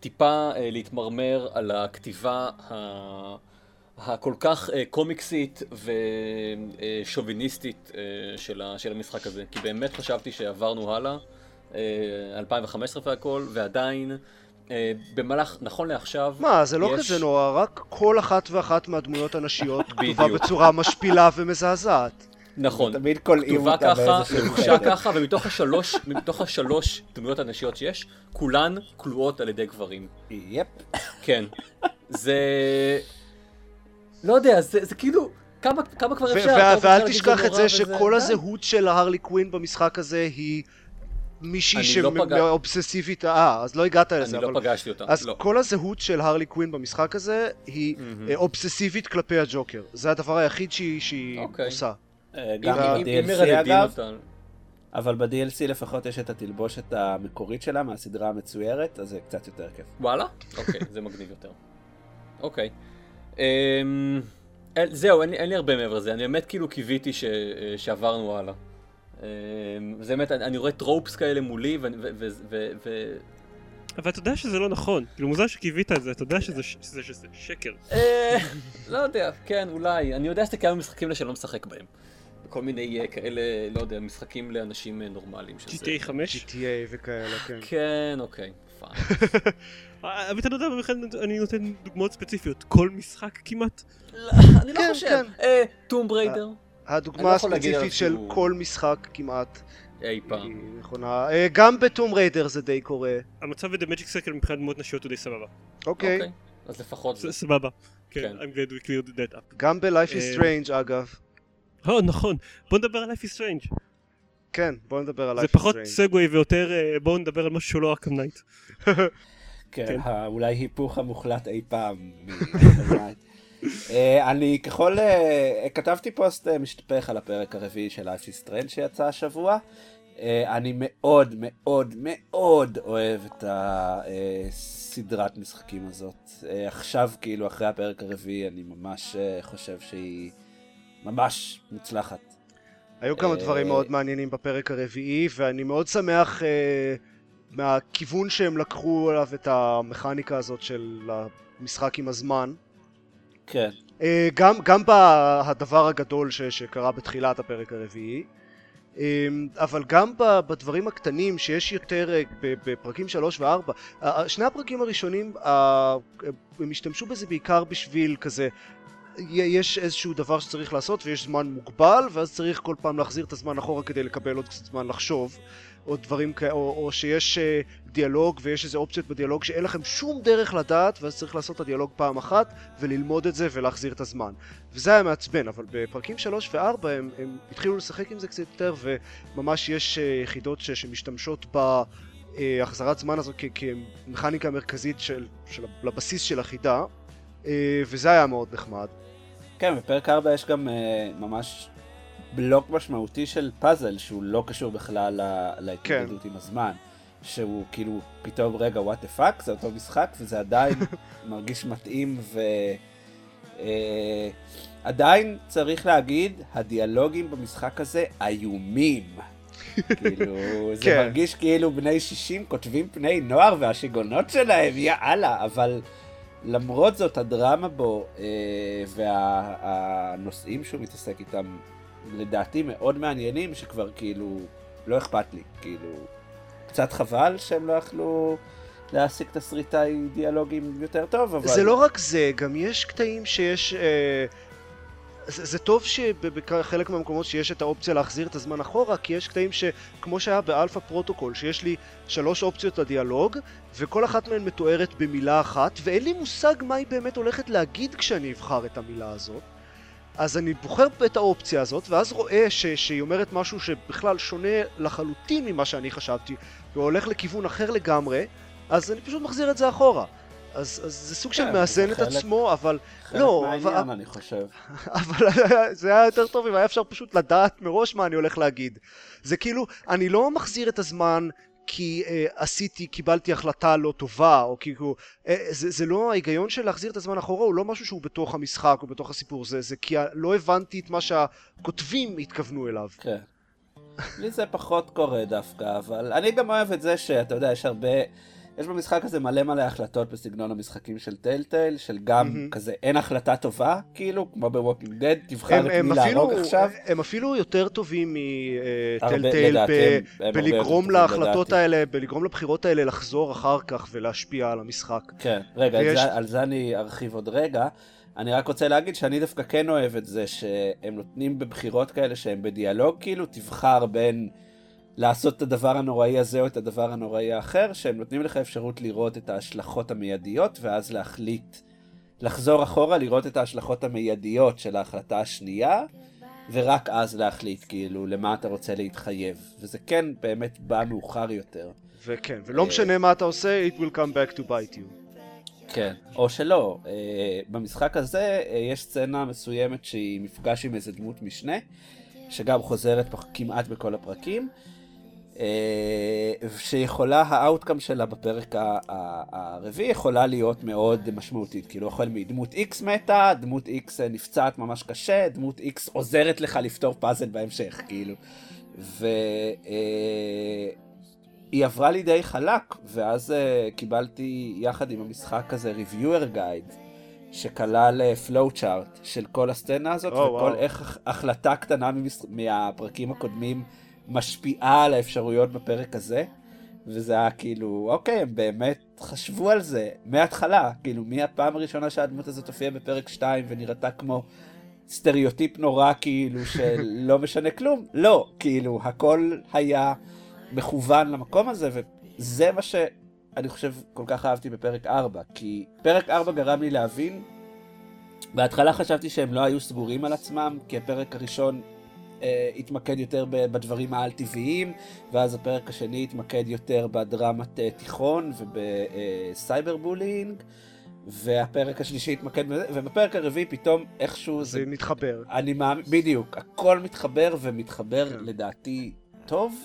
טיפה להתמרמר על הכתיבה הכל כך קומיקסית ושוביניסטית של המשחק הזה, כי באמת חשבתי שעברנו הלאה, 2015 והכל, ועדיין במהלך, נכון לעכשיו... מה, זה לא כזה נורא, רק כל אחת ואחת מהדמויות הנשיות כתובה בצורה משפילה ומזעזעת. נכון, כתובה ככה, מבושה ככה, ומתוך השלוש דמויות הנשיות שיש, כולן כלואות על ידי גברים. יפ. כן, זה... לא יודע, זה כאילו... כמה כבר אפשר... ואל תשכח את זה שכל הזהות של הרלי קווין במשחק הזה היא... מישהי שאובססיבית, אז לא הגעת לזה, אבל... אני לא פגשתי אותה. אז כל הזהות של הרלי קווין במשחק הזה היא אובססיבית כלפי הג'וקר. זה הדבר היחיד שהיא עושה. גם ב-DLC אגב, אבל ב-DLC לפחות יש את התלבושת המקורית שלה מהסדרה המצוירת, אז זה קצת יותר כיף. וואלה? אוקיי, זה מגניב יותר. אוקיי. זהו, אין לי הרבה מעבר לזה, אני באמת כאילו קיוויתי שעברנו הלאה. זה באמת, אני רואה טרופס כאלה מולי אבל אתה יודע שזה לא נכון, כאילו מוזר שקיווית את זה, אתה יודע שזה שקר. לא יודע, כן, אולי, אני יודע שאתה כמה משחקים שאני לא משחק בהם, כל מיני כאלה, לא יודע, משחקים לאנשים נורמליים. GTA 5? GTA וכאלה, כן. כן, אוקיי, פיין. אבל אתה יודע, אני נותן דוגמאות ספציפיות, כל משחק כמעט. אני לא חושב, טום בריידר. הדוגמה הספציפית של כל משחק כמעט אי פעם נכונה, גם בטום ריידר זה די קורה. המצב ב-The Magic Circle מבחינת דמות נשיות הוא די סבבה. אוקיי, אז לפחות סבבה, כן, I'm glad we cleared that up. גם ב-Life is Strange אגב. נכון, בוא נדבר על Life is Strange. כן, בוא נדבר על Life is Strange. זה פחות סגווי ויותר בוא נדבר על משהו שלא Arkham Knight. כן, אולי היפוך המוחלט אי פעם. אני ככל כתבתי פוסט משתפך על הפרק הרביעי של Life is Strange שיצא השבוע. אני מאוד מאוד מאוד אוהב את הסדרת משחקים הזאת. עכשיו כאילו אחרי הפרק הרביעי אני ממש חושב שהיא ממש מוצלחת. היו כמה דברים מאוד מעניינים בפרק הרביעי, ואני מאוד שמח מהכיוון שהם לקחו עליו את המכניקה הזאת של המשחק עם הזמן. כן. גם בדבר הגדול שקרה בתחילת הפרק הרביעי, אבל גם בדברים הקטנים שיש יותר בפרקים 3 ו-4, שני הפרקים הראשונים הם השתמשו בזה בעיקר בשביל כזה, יש איזשהו דבר שצריך לעשות ויש זמן מוגבל, ואז צריך כל פעם להחזיר את הזמן אחורה כדי לקבל עוד קצת זמן לחשוב, או דברים או שיש דיאלוג ויש איזה אופציות בדיאלוג שאין לכם שום דרך לדעת, ואז צריך לעשות את הדיאלוג פעם אחת וללמוד את זה ולהחזיר את הזמן, וזה היה מעצבן. אבל בפרקים 3 ו-4 הם התחילו לשחק עם זה קצת יותר, וממש יש יחידות שמשתמשות בהחזרת זמן הזאת כמכניקה מרכזית של לבסיס של החידה, וזה היה מאוד נחמד. כן, בפרק 4 יש גם ממש בלוק משמעותי של פאזל שהוא לא קשור בכלל להתמודדות עם הזמן, שהוא כאילו פתאום רגע what the fuck, זה אותו משחק וזה עדיין מרגיש מתאים. ועדיין צריך להגיד, הדיאלוגים במשחק הזה איומים, כאילו זה מרגיש כאילו בני 60 כותבים פני נוער והשיגונות שלהם, יאללה. אבל למרות זאת הדרמה בו והנושאים שהוא מתעסק איתם לדעתי מאוד מעניינים, שכבר כאילו לא אכפת לי, כאילו, קצת חבל שהם לא יכלו להסיק תסריטאי דיאלוגים יותר טוב, אבל... זה לא רק זה, גם יש קטעים שיש... זה טוב שבחלק מהמקומות שיש את האופציה להחזיר את הזמן אחורה, כי יש קטעים שכמו שהיה באלפא פרוטוקול, שיש לי 3 אופציות לדיאלוג, וכל אחת מהן מתוארת במילה אחת, ואין לי מושג מה היא באמת הולכת להגיד כשאני אבחר את המילה הזאת. אז אני בוחר את האופציה הזאת, ואז רואה שהיא אומרת משהו שבכלל שונה לחלוטין ממה שאני חשבתי, והוא הולך לכיוון אחר לגמרי, אז אני פשוט מחזיר את זה אחורה. אז זה סוג של מאזן את עצמו, אבל לא, מעניין, אני חושב. אבל זה היה יותר טוב אם היה אפשר פשוט לדעת מראש מה אני הולך להגיד. זה כאילו, אני לא מחזיר את הזמן כי קיבלתי החלטה לא טובה, או כאילו, זה לא, ההיגיון של להחזיר את הזמן אחורה הוא לא משהו שהוא בתוך המשחק או בתוך הסיפור, זה כי לא הבנתי את מה שהכותבים התכוונו אליו. כן. לי זה פחות קורה דווקא, אבל אני גם אוהב את זה שאתה יודע, יש במשחק הזה מלא החלטות בסגנון המשחקים של טלטל, של גם כזה אין החלטה טובה, כאילו, כמו בווקינג דד, תבחר את מי להרוג עכשיו. הם אפילו יותר טובים מטלטל בלגרום להחלטות האלה, בלגרום לבחירות האלה לחזור אחר כך ולהשפיע על המשחק. כן, רגע, על זה אני ארחיב עוד רגע. אני רק רוצה להגיד שאני דווקא כן אוהב את זה, שהם נותנים בבחירות כאלה שהם בדיאלוג, כאילו, תבחר בין... לעשות את הדבר הנוראי הזה או את הדבר הנוראי האחר, שהם נותנים לך אפשרות לראות את ההשלכות המיידיות, ואז להחליט, לחזור אחורה, לראות את ההשלכות המיידיות של ההחלטה השנייה, ורק אז להחליט, כאילו, למה אתה רוצה להתחייב. וזה כן באמת בא מאוחר יותר. וכן, ולא משנה מה אתה עושה, it will come back to bite you. כן, או שלא. במשחק הזה יש סצנה מסוימת שהיא מפגש עם איזה דמות משנה, שגם חוזרת כמעט בכל הפרקים, שיכולה, האאוטקאם שלה בפרק הרביעי יכולה להיות מאוד משמעותית, כאילו יכול מדמות X מתה, דמות X נפצעת ממש קשה, דמות X עוזרת לך לפתור פאזל בהמשך, כאילו, והיא עברה לי די חלק, ואז קיבלתי יחד עם המשחק כזה ריוויואר גייד, שכלל פלואו צ'ארט של כל הסצנה הזאת, וכל איך החלטה קטנה מהפרקים הקודמים משפיעה על האפשרויות בפרק הזה, וזה היה כאילו, אוקיי, הם באמת חשבו על זה מההתחלה, כאילו מהפעם הראשונה שהדמות הזאת הופיעה בפרק 2 ונראתה כמו סטריאוטיפ נורא, כאילו שלא משנה כלום, לא, כאילו הכל היה מכוון למקום הזה, וזה מה שאני חושב כל כך אהבתי בפרק 4, כי פרק 4 גרם לי להבין, בהתחלה חשבתי שהם לא היו סגורים על עצמם, כי הפרק הראשון התמקד יותר בדברים העל טבעיים, ואז הפרק השני התמקד יותר בדרמת תיכון ובסייבר בולינג, והפרק השלישי התמקד, ובפרק הרביעי פתאום איכשהו זה מתחבר. אני מאמין, בדיוק, הכל מתחבר ומתחבר לדעתי טוב,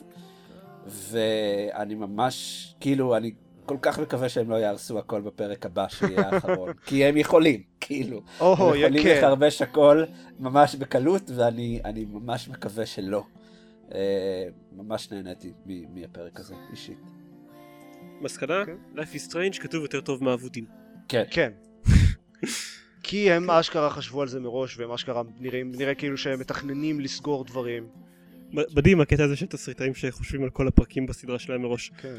ואני ממש, כאילו, אני כל כך מקווה שהם לא יערסו הכל בפרק הבא שיהיה האחרון, כי הם יכולים, כאילו, הם יכולים לחרבש הכל ממש בקלות, ואני ממש מקווה שלא. ממש נהניתי מהפרק הזה, אישית. מסקנה, Life is Strange כתוב יותר טוב מהאבודים. כן. כי הם אשכרה חשבו על זה מראש, והם אשכרה נראה כאילו שהם מתכננים לסגור דברים. מדהים הקטע הזה של תסריטאים שחושבים על כל הפרקים בסדרה שלהם מראש. כן,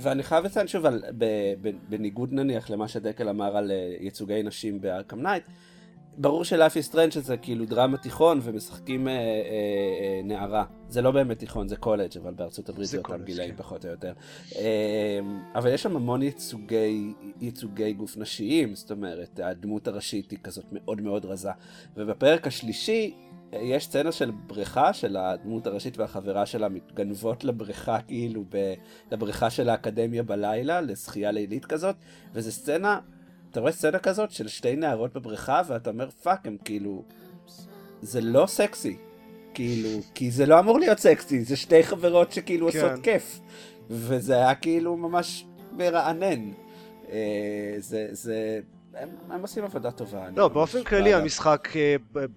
ואני חייב לציין שוב, בניגוד נניח למה שדקל אמר על ייצוגי נשים בארקאם נייט, ברור שלייף איז סטרנג' זה כאילו דרמה תיכון ומשחקים נערה, זה לא באמת תיכון, זה קולג', אבל בארצות הברית זה אותם גילאים פחות או יותר, אבל יש שם המון ייצוגי גוף נשיים, זאת אומרת הדמות הראשית היא כזאת מאוד מאוד רזה, ובפרק השלישי יש סצנה של בריכה של הדמות הראשית והחברה שלה מתגנבות לבריכה, כאילו לבריכה של האקדמיה בלילה, לשחייה לילית כזאת, וזה סצנה, אתה רואה סצנה כזאת של שתי נערות בבריכה, ואתה אומר פאק, הם כאילו, זה לא סקסי, כאילו, כי זה לא אמור להיות סקסי, זה שתי חברות שכאילו כן. עושות כיף, וזה היה כאילו ממש מרענן, זה... הם עושים עבודה טובה. לא, באופן כללי המשחק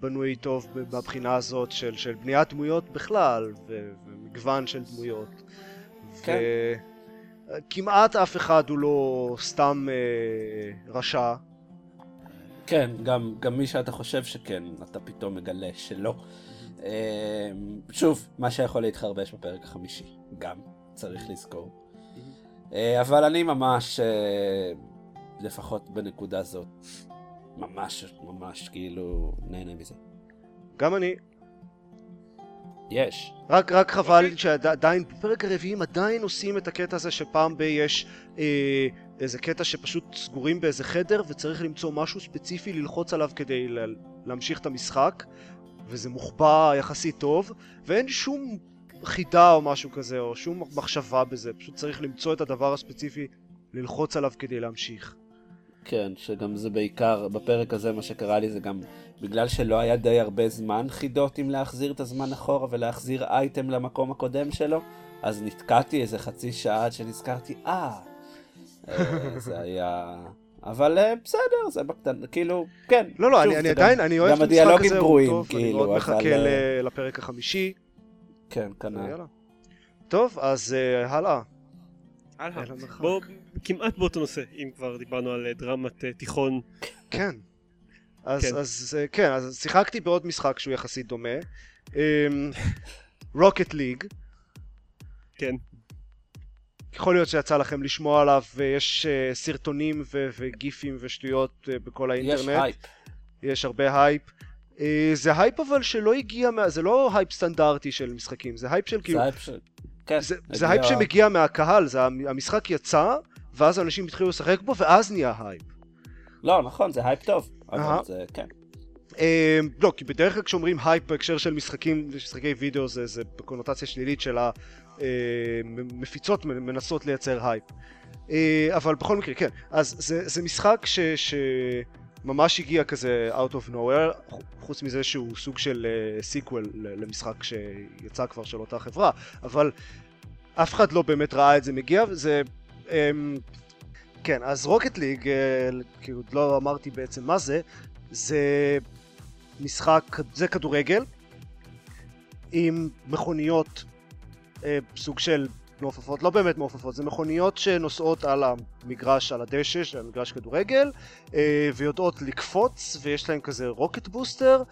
בנוי טוב בבחינה הזאת של בניית דמויות בכלל, ומגוון של דמויות. כן. וכמעט אף אחד הוא לא סתם רשע. כן, גם מי שאתה חושב שכן, אתה פתאום מגלה שלא. שוב, מה שיכול להתחרבש בפרק החמישי, גם צריך לזכור. אבל אני ממש, לפחות בנקודה זאת, ממש כאילו נהנה מזה. גם אני. יש. רק חבל שעדיין, בפרק הרביעים עדיין עושים את הקטע הזה שפעם בי יש איזה קטע שפשוט סגורים באיזה חדר וצריך למצוא משהו ספציפי ללחוץ עליו כדי להמשיך את המשחק, וזה מוחבא יחסית טוב, ואין שום חידה או משהו כזה או שום מחשבה בזה, פשוט צריך למצוא את הדבר הספציפי ללחוץ עליו כדי להמשיך. כן, שגם זה בעיקר, בפרק הזה מה שקרה לי זה גם בגלל שלא היה די הרבה זמן חידות עם להחזיר את הזמן אחורה ולהחזיר אייטם למקום הקודם שלו, אז נתקעתי איזה חצי שעה עד שנזכרתי, זה היה... אבל בסדר, זה בקטן, כאילו, כן. לא, שוב, אני עדיין, אני אוהב את המשחק הזה, הוא טוב, כאילו, אני מאוד מחכה לפרק החמישי. כן, כנראה. טוב, אז הלאה. בואו, כמעט באותו נושא, אם כבר דיברנו על דרמת תיכון. כן. אז שיחקתי בעוד משחק שהוא יחסית דומה. רוקט ליג. כן. יכול להיות שיצא לכם לשמוע עליו, ויש סרטונים וגיפים ושטויות בכל האינטרנט. יש הייפ. יש הרבה הייפ. זה הייפ אבל שלא הגיע, זה לא הייפ סטנדרטי של משחקים, זה הייפ של כאילו... זה הייפ שמגיע מהקהל, המשחק יצא, ואז אנשים התחילו לשחק בו, ואז נהיה הייפ. לא, נכון, זה הייפ טוב. לא, כי בדרך כלל כשאומרים הייפ בהקשר של משחקים, משחקי וידאו, זה בקונוטציה שלילית של המפיצות מנסות לייצר הייפ. אבל בכל מקרה, כן. אז זה משחק שממש הגיע כזה out of nowhere, חוץ מזה שהוא סוג של סיקוול למשחק שיצא כבר של אותה חברה, אבל אף אחד לא באמת ראה את זה מגיע, וזה... כן, אז רוקט ליג, כי עוד לא אמרתי בעצם מה זה, זה משחק, זה כדורגל עם מכוניות, סוג של מעופפות, לא באמת מעופפות, זה מכוניות שנוסעות על המגרש, על הדשא, של המגרש כדורגל, ויודעות לקפוץ, ויש להם כזה רוקט בוסטר,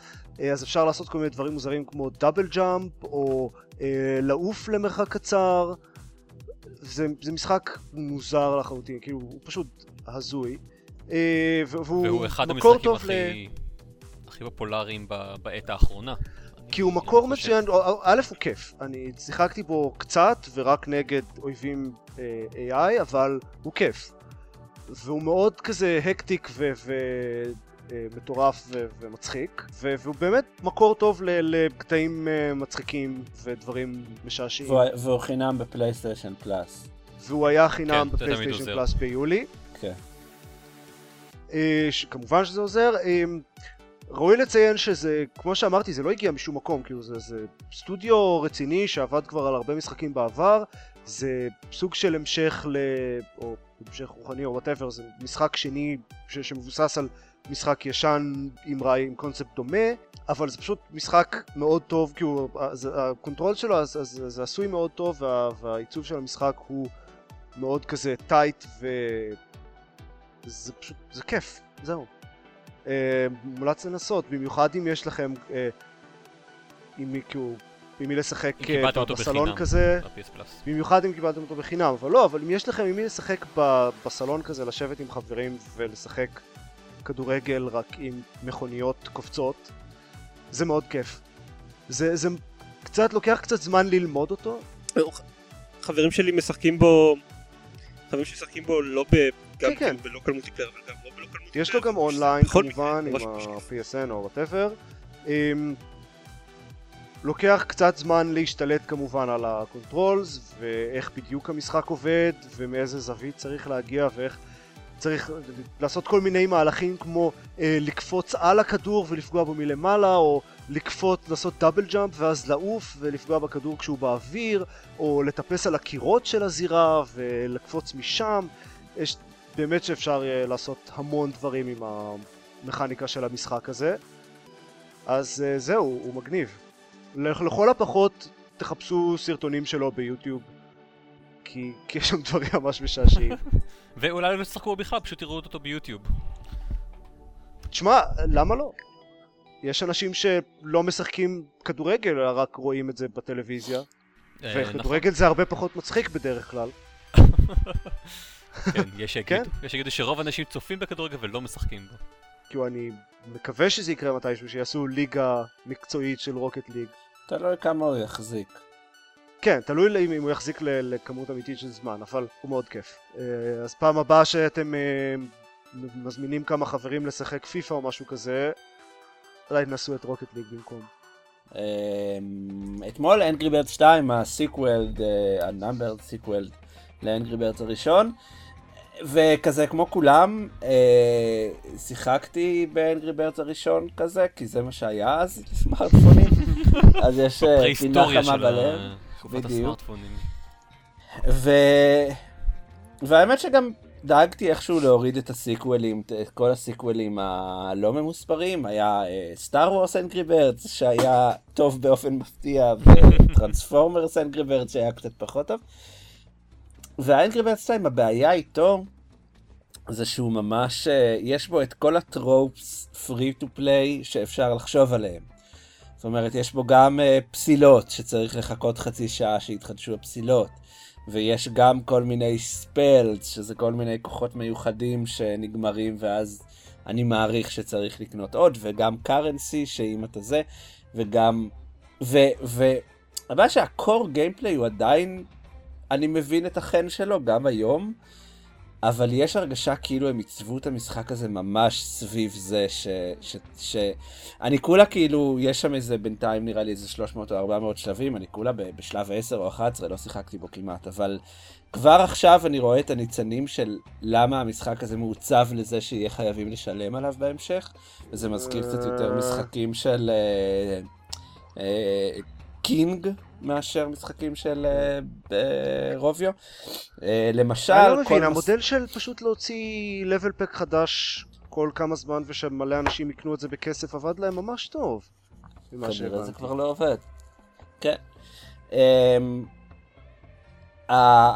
אז אפשר לעשות כל מיני דברים מוזרים כמו דאבל ג'אמפ, או לעוף למרחק קצר, זה משחק מוזר לחלוטין, כאילו הוא פשוט הזוי. והוא אחד המשחקים הכי פופולריים בעת האחרונה. כי הוא מקור מצוין, א' הוא כיף, אני שיחקתי בו קצת ורק נגד אויבים AI, אבל הוא כיף. והוא מאוד כזה הקטיק ומטורף ומצחיק, והוא באמת מקור טוב לקטעים מצחיקים ודברים משעשעים. והוא חינם בפלייסטיישן פלאס. והוא היה חינם בפלייסטיישן פלאס ביולי. כן. כמובן שזה עוזר. ראוי לציין שזה, כמו שאמרתי, זה לא הגיע משום מקום, כאילו זה סטודיו רציני שעבד כבר על הרבה משחקים בעבר, זה סוג של המשך או המשך רוחני או whatever, זה משחק שני שמבוסס על משחק ישן עם קונספט דומה, אבל זה פשוט משחק מאוד טוב, כאילו הקונטרול שלו זה עשוי מאוד טוב, והעיצוב של המשחק הוא מאוד כזה טייט וזה פשוט, זה כיף, זהו. מומלץ לנסות, במיוחד אם יש לכם עם מי לשחק בסלון כזה, במיוחד אם קיבלתם אותו בחינם, אבל לא, אבל אם יש לכם עם מי לשחק בסלון כזה, לשבת עם חברים ולשחק כדורגל רק עם מכוניות קופצות, זה מאוד כיף. זה קצת לוקח קצת זמן ללמוד אותו. חברים שלי משחקים בו, חברים שמשחקים בו לא בלוקל מולטיפלייר, אבל גם לא בלוקל מולטיפלייר. יש לו גם אונליין כמובן, עם ה-PSN או whatever. לוקח קצת זמן להשתלט כמובן על הקונטרולס, ואיך בדיוק המשחק עובד, ומאיזה זווית צריך להגיע, ואיך צריך לעשות כל מיני מהלכים כמו לקפוץ על הכדור ולפגוע בו מלמעלה, או לקפוץ, לעשות דאבל ג'אמפ ואז לעוף ולפגוע בכדור כשהוא באוויר, או לטפס על הקירות של הזירה ולקפוץ משם. יש באמת שאפשר לעשות המון דברים עם המכניקה של המשחק הזה. אז זהו, הוא מגניב. לכל הפחות תחפשו סרטונים שלו ביוטיוב, כי יש שם דברים ממש משעשעים. ואולי לא תשחקו בכלל, פשוט תראו אותו ביוטיוב. תשמע, למה לא? יש אנשים שלא משחקים כדורגל, אלא רק רואים את זה בטלוויזיה. וכדורגל זה הרבה פחות מצחיק בדרך כלל. כן, יש שיגידו שרוב האנשים צופים בכדורגל ולא משחקים בו. כאילו, אני מקווה שזה יקרה מתישהו, שיעשו ליגה מקצועית של רוקט ליג. תלוי כמה הוא יחזיק. כן, תלוי אם הוא יחזיק לכמות אמיתית של זמן, אבל הוא מאוד כיף. אז פעם הבאה שאתם מזמינים כמה חברים לשחק פיפה או משהו כזה, אולי תנסו את רוקט ליג במקום. אתמול Angry Birds 2, הסיקוולד, הנאמברד סיקוולד ל-Angry Birds הראשון, וכזה כמו כולם, שיחקתי ב-Angry Birds הראשון כזה, כי זה מה שהיה אז, סמארטפונים. אז יש פינה חמה בלב, בדיוק. והאמת שגם דאגתי איכשהו להוריד את הסיקוולים, את כל הסיקוולים הלא ממוספרים, היה סטאר וורס אנגרי ברדס שהיה טוב באופן מפתיע, וטרנספורמרס אנגרי ברדס שהיה קצת פחות טוב. והאנגרי ברדס 2, הבעיה איתו זה שהוא ממש, יש בו את כל הטרופס פרי טו פליי שאפשר לחשוב עליהם. זאת אומרת, יש בו גם פסילות שצריך לחכות חצי שעה שיתחדשו הפסילות. ויש גם כל מיני ספלס, שזה כל מיני כוחות מיוחדים שנגמרים, ואז אני מעריך שצריך לקנות עוד, וגם קרנסי, שאם אתה זה, וגם... הבעיה שהקור גיימפליי הוא עדיין, אני מבין את החן שלו גם היום, אבל יש הרגשה כאילו הם עיצבו את המשחק הזה ממש סביב זה אני כולה כאילו, יש שם איזה בינתיים נראה לי איזה 300 או 400 שלבים, אני כולה בשלב 10 או 11, לא שיחקתי בו כמעט, אבל כבר עכשיו אני רואה את הניצנים של למה המשחק הזה מעוצב לזה שיהיה חייבים לשלם עליו בהמשך, וזה מזכיר קצת יותר משחקים של קינג, מאשר משחקים של רוביו. למשל... אני לא מבין, המודל של פשוט להוציא לבל פק חדש כל כמה זמן, ושמלא אנשים יקנו את זה בכסף, עבד להם ממש טוב. כנראה זה כבר לא עובד. כן.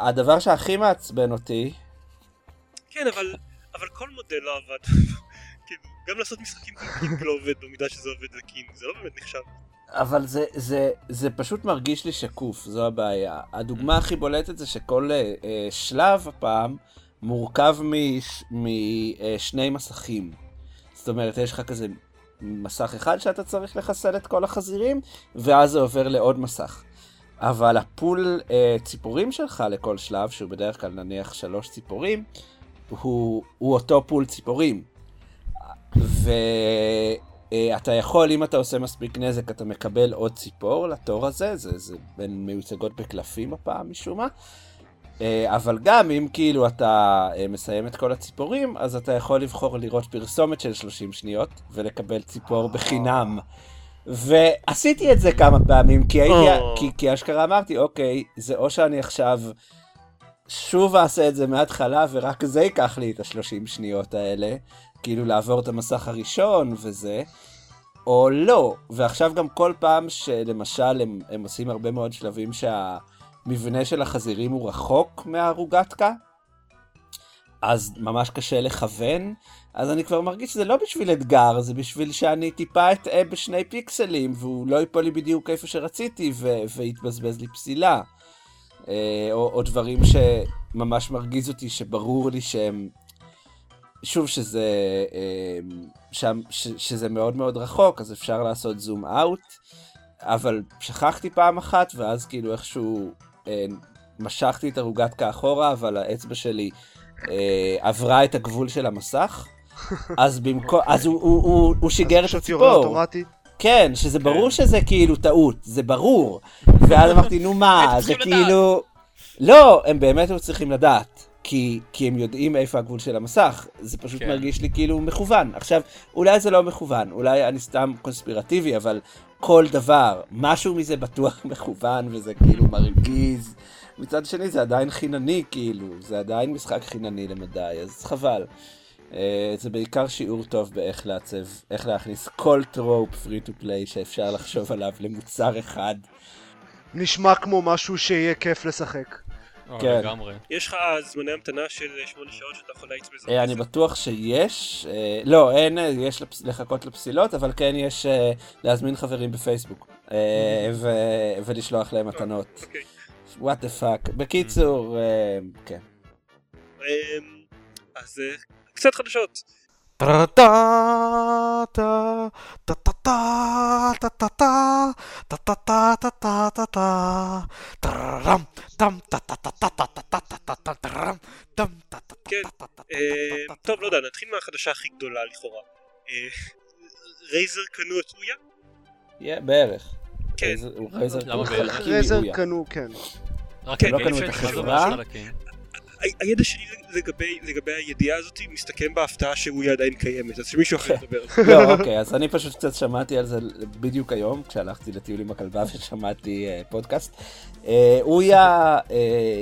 הדבר שהכי מעצבן אותי... כן, אבל כל מודל לא עבד. גם לעשות משחקים קינג לא עובד, במידה שזה עובד לקינג, זה לא באמת נחשב. אבל זה פשוט מרגיש לי שקוף, זו הבעיה. הדוגמה הכי בולטת זה שכל שלב הפעם מורכב משני מסכים. זאת אומרת, יש לך כזה מסך אחד שאתה צריך לחסל את כל החזירים, ואז זה עובר לעוד מסך. אבל הפול ציפורים שלך לכל שלב, שהוא בדרך כלל נניח 3 ציפורים, הוא אותו פול ציפורים. אתה יכול, אם אתה עושה מספיק נזק, אתה מקבל עוד ציפור לתור הזה, זה בין מיוצגות בקלפים הפעם משום מה, אבל גם אם כאילו אתה מסיים את כל הציפורים, אז אתה יכול לבחור לראות פרסומת של 30 שניות, ולקבל ציפור בחינם. ועשיתי את זה כמה פעמים, כי אשכרה אמרתי, אוקיי, זה או שאני עכשיו שוב אעשה את זה מההתחלה, ורק זה ייקח לי את ה-30 שניות האלה, כאילו לעבור את המסך הראשון וזה, או לא. ועכשיו גם כל פעם שלמשל הם עושים הרבה מאוד שלבים שהמבנה של החזירים הוא רחוק מהרוגתקה, אז ממש קשה לכוון, אז אני כבר מרגיש שזה לא בשביל אתגר, זה בשביל שאני טיפה אטעה בשני פיקסלים, והוא לא ייפול לי בדיוק איפה שרציתי, ויתבזבז לי פסילה. או דברים שממש מרגיז אותי, שברור לי שהם... שוב שזה מאוד מאוד רחוק, אז אפשר לעשות זום אאוט, אבל שכחתי פעם אחת, ואז כאילו איכשהו משכתי את הרוגת כאחורה, אבל האצבע שלי עברה את הגבול של המסך, אז הוא שיגר את הציפור. כן, שזה ברור שזה כאילו טעות, זה ברור. ואז אמרתי, נו מה, זה כאילו... לא, הם באמת לא צריכים לדעת. כי הם יודעים איפה הגבול של המסך, זה פשוט מרגיש לי כאילו מכוון. עכשיו, אולי זה לא מכוון, אולי אני סתם קונספירטיבי, אבל כל דבר, משהו מזה בטוח מכוון, וזה כאילו מרגיז. מצד שני, זה עדיין חינני כאילו, זה עדיין משחק חינני למדי, אז חבל. זה בעיקר שיעור טוב באיך לעצב, איך להכניס כל טרופ פרי טו פליי שאפשר לחשוב עליו למוצר אחד. נשמע כמו משהו שיהיה כיף לשחק. כן. לגמרי. יש לך זמני המתנה של 8 שעות שאתה יכול להיץ בזמן הזה? אני בטוח שיש, לא, אין, יש לחכות לפסילות, אבל כן יש להזמין חברים בפייסבוק ולשלוח להם מתנות. וואט דה פאק. בקיצור, כן. אז קצת חדשות. טוב, לא יודע, נתחיל מהחדשה הכי גדולה לכאורה. רייזר קנו את אויה? בערך. כן. רייזר קנו, כן. רק לא קנו את החברה. הידע שלי לגבי הידיעה הזאת מסתכם בהפתעה שאויה עדיין קיימת, אז שמישהו אחר לדבר על זה. לא, אוקיי, אז אני פשוט קצת שמעתי על זה בדיוק היום, כשהלכתי לטיול עם הכלבה ושמעתי פודקאסט. אויה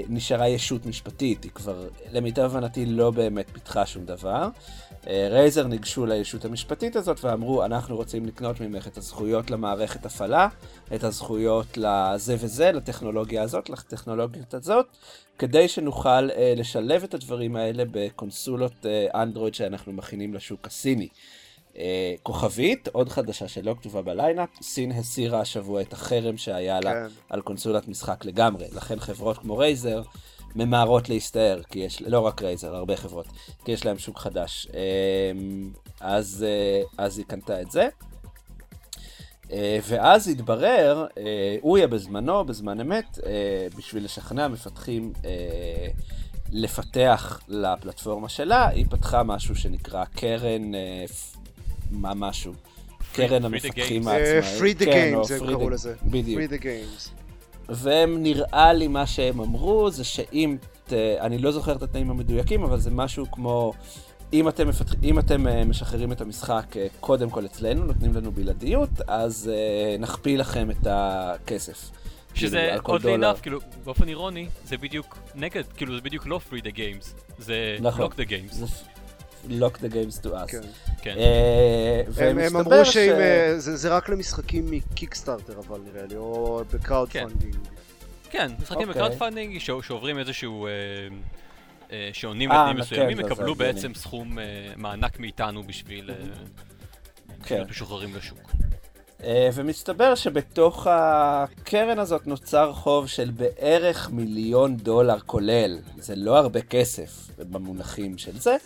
נשארה ישות משפטית, היא כבר למיטב הבנתי לא באמת פיתחה שום דבר. רייזר ניגשו לישות המשפטית הזאת ואמרו, אנחנו רוצים לקנות ממך את הזכויות למערכת הפעלה, את הזכויות לזה וזה, לטכנולוגיה הזאת, לטכנולוגיות הזאת, כדי שנוכל לשלב את הדברים האלה בקונסולות אנדרואיד שאנחנו מכינים לשוק הסיני. כוכבית, עוד חדשה שלא כתובה בליינאפ, סין הסירה השבוע את החרם שהיה לה על קונסולת משחק לגמרי, לכן חברות כמו רייזר ממהרות להסתער, כי יש, לא רק רייזר, הרבה חברות, כי יש להם שוק חדש. אז היא קנתה את זה. ואז התברר, אויה בזמנו, בזמן אמת, בשביל לשכנע מפתחים לפתח לפלטפורמה שלה, היא פתחה משהו שנקרא קרן, מה משהו? קרן המפתחים העצמאיים. Free the Games, הם קראו לזה. בדיוק. Free the Games. והם נראה לי מה שהם אמרו, זה שאם, אני לא זוכר את התנאים המדויקים, אבל זה משהו כמו, אם אתם משחררים את המשחק קודם כל אצלנו, נותנים לנו בלעדיות, אז נכפיל לכם את הכסף. שזה עוד ליינף, כאילו, באופן אירוני, זה בדיוק נגד, כאילו, זה בדיוק לא free the games, זה lock the games. lock the games to us. כן. הם אמרו שזה רק למשחקים מקיקסטארטר, אבל נראה לי, או בקראוד פנדינג. כן, משחקים בקראוד פנדינג שעוברים איזשהו, שעונים לתנאים מסוימים, יקבלו בעצם סכום מענק מאיתנו בשביל משוחררים לשוק. ומסתבר שבתוך הקרן הזאת נוצר חוב של בערך $1,000,000 כולל. זה לא הרבה כסף במונחים של זה,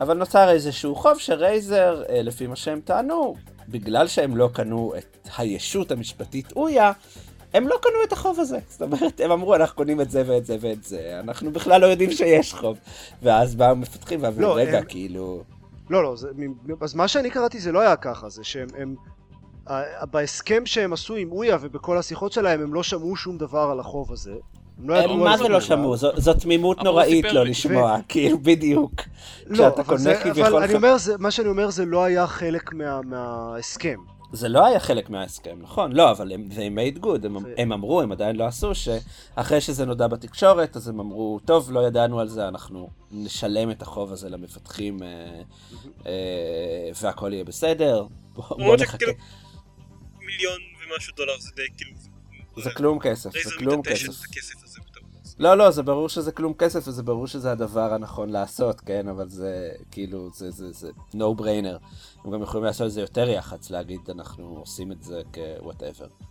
אבל נוצר איזשהו חוב שרייזר, לפי מה שהם טענו, בגלל שהם לא קנו את הישות המשפטית אויה, הם לא קנו את החוב הזה. זאת אומרת, הם אמרו, אנחנו קונים את זה ואת זה ואת זה, אנחנו בכלל לא יודעים שיש חוב. ואז באו מפתחים ואמרו, רגע, כאילו... לא, אז מה שאני קראתי זה לא היה ככה, זה שהם... בהסכם שהם עשו עם אויה ובכל השיחות שלהם, הם לא שמעו שום דבר על החוב הזה. הם מה זה לא שמעו? זו תמימות נוראית לא לשמוע, כאילו בדיוק. לא, אבל מה שאני אומר זה לא היה חלק מההסכם. זה לא היה חלק מההסכם, נכון, לא, אבל they made good, הם אמרו, הם עדיין לא עשו, שאחרי שזה נודע בתקשורת, אז הם אמרו, טוב, לא ידענו על זה, אנחנו נשלם את החוב הזה למפתחים, והכל יהיה בסדר, בוא נחכה. $1,000,000 זה די כאילו... זה כלום כסף, זה כלום כסף. לא, זה ברור שזה כלום כסף, וזה ברור שזה הדבר הנכון לעשות, כן? אבל זה כאילו, זה no brainer. הם גם יכולים לעשות את זה יותר יחץ, להגיד, אנחנו עושים את זה כ-whatever.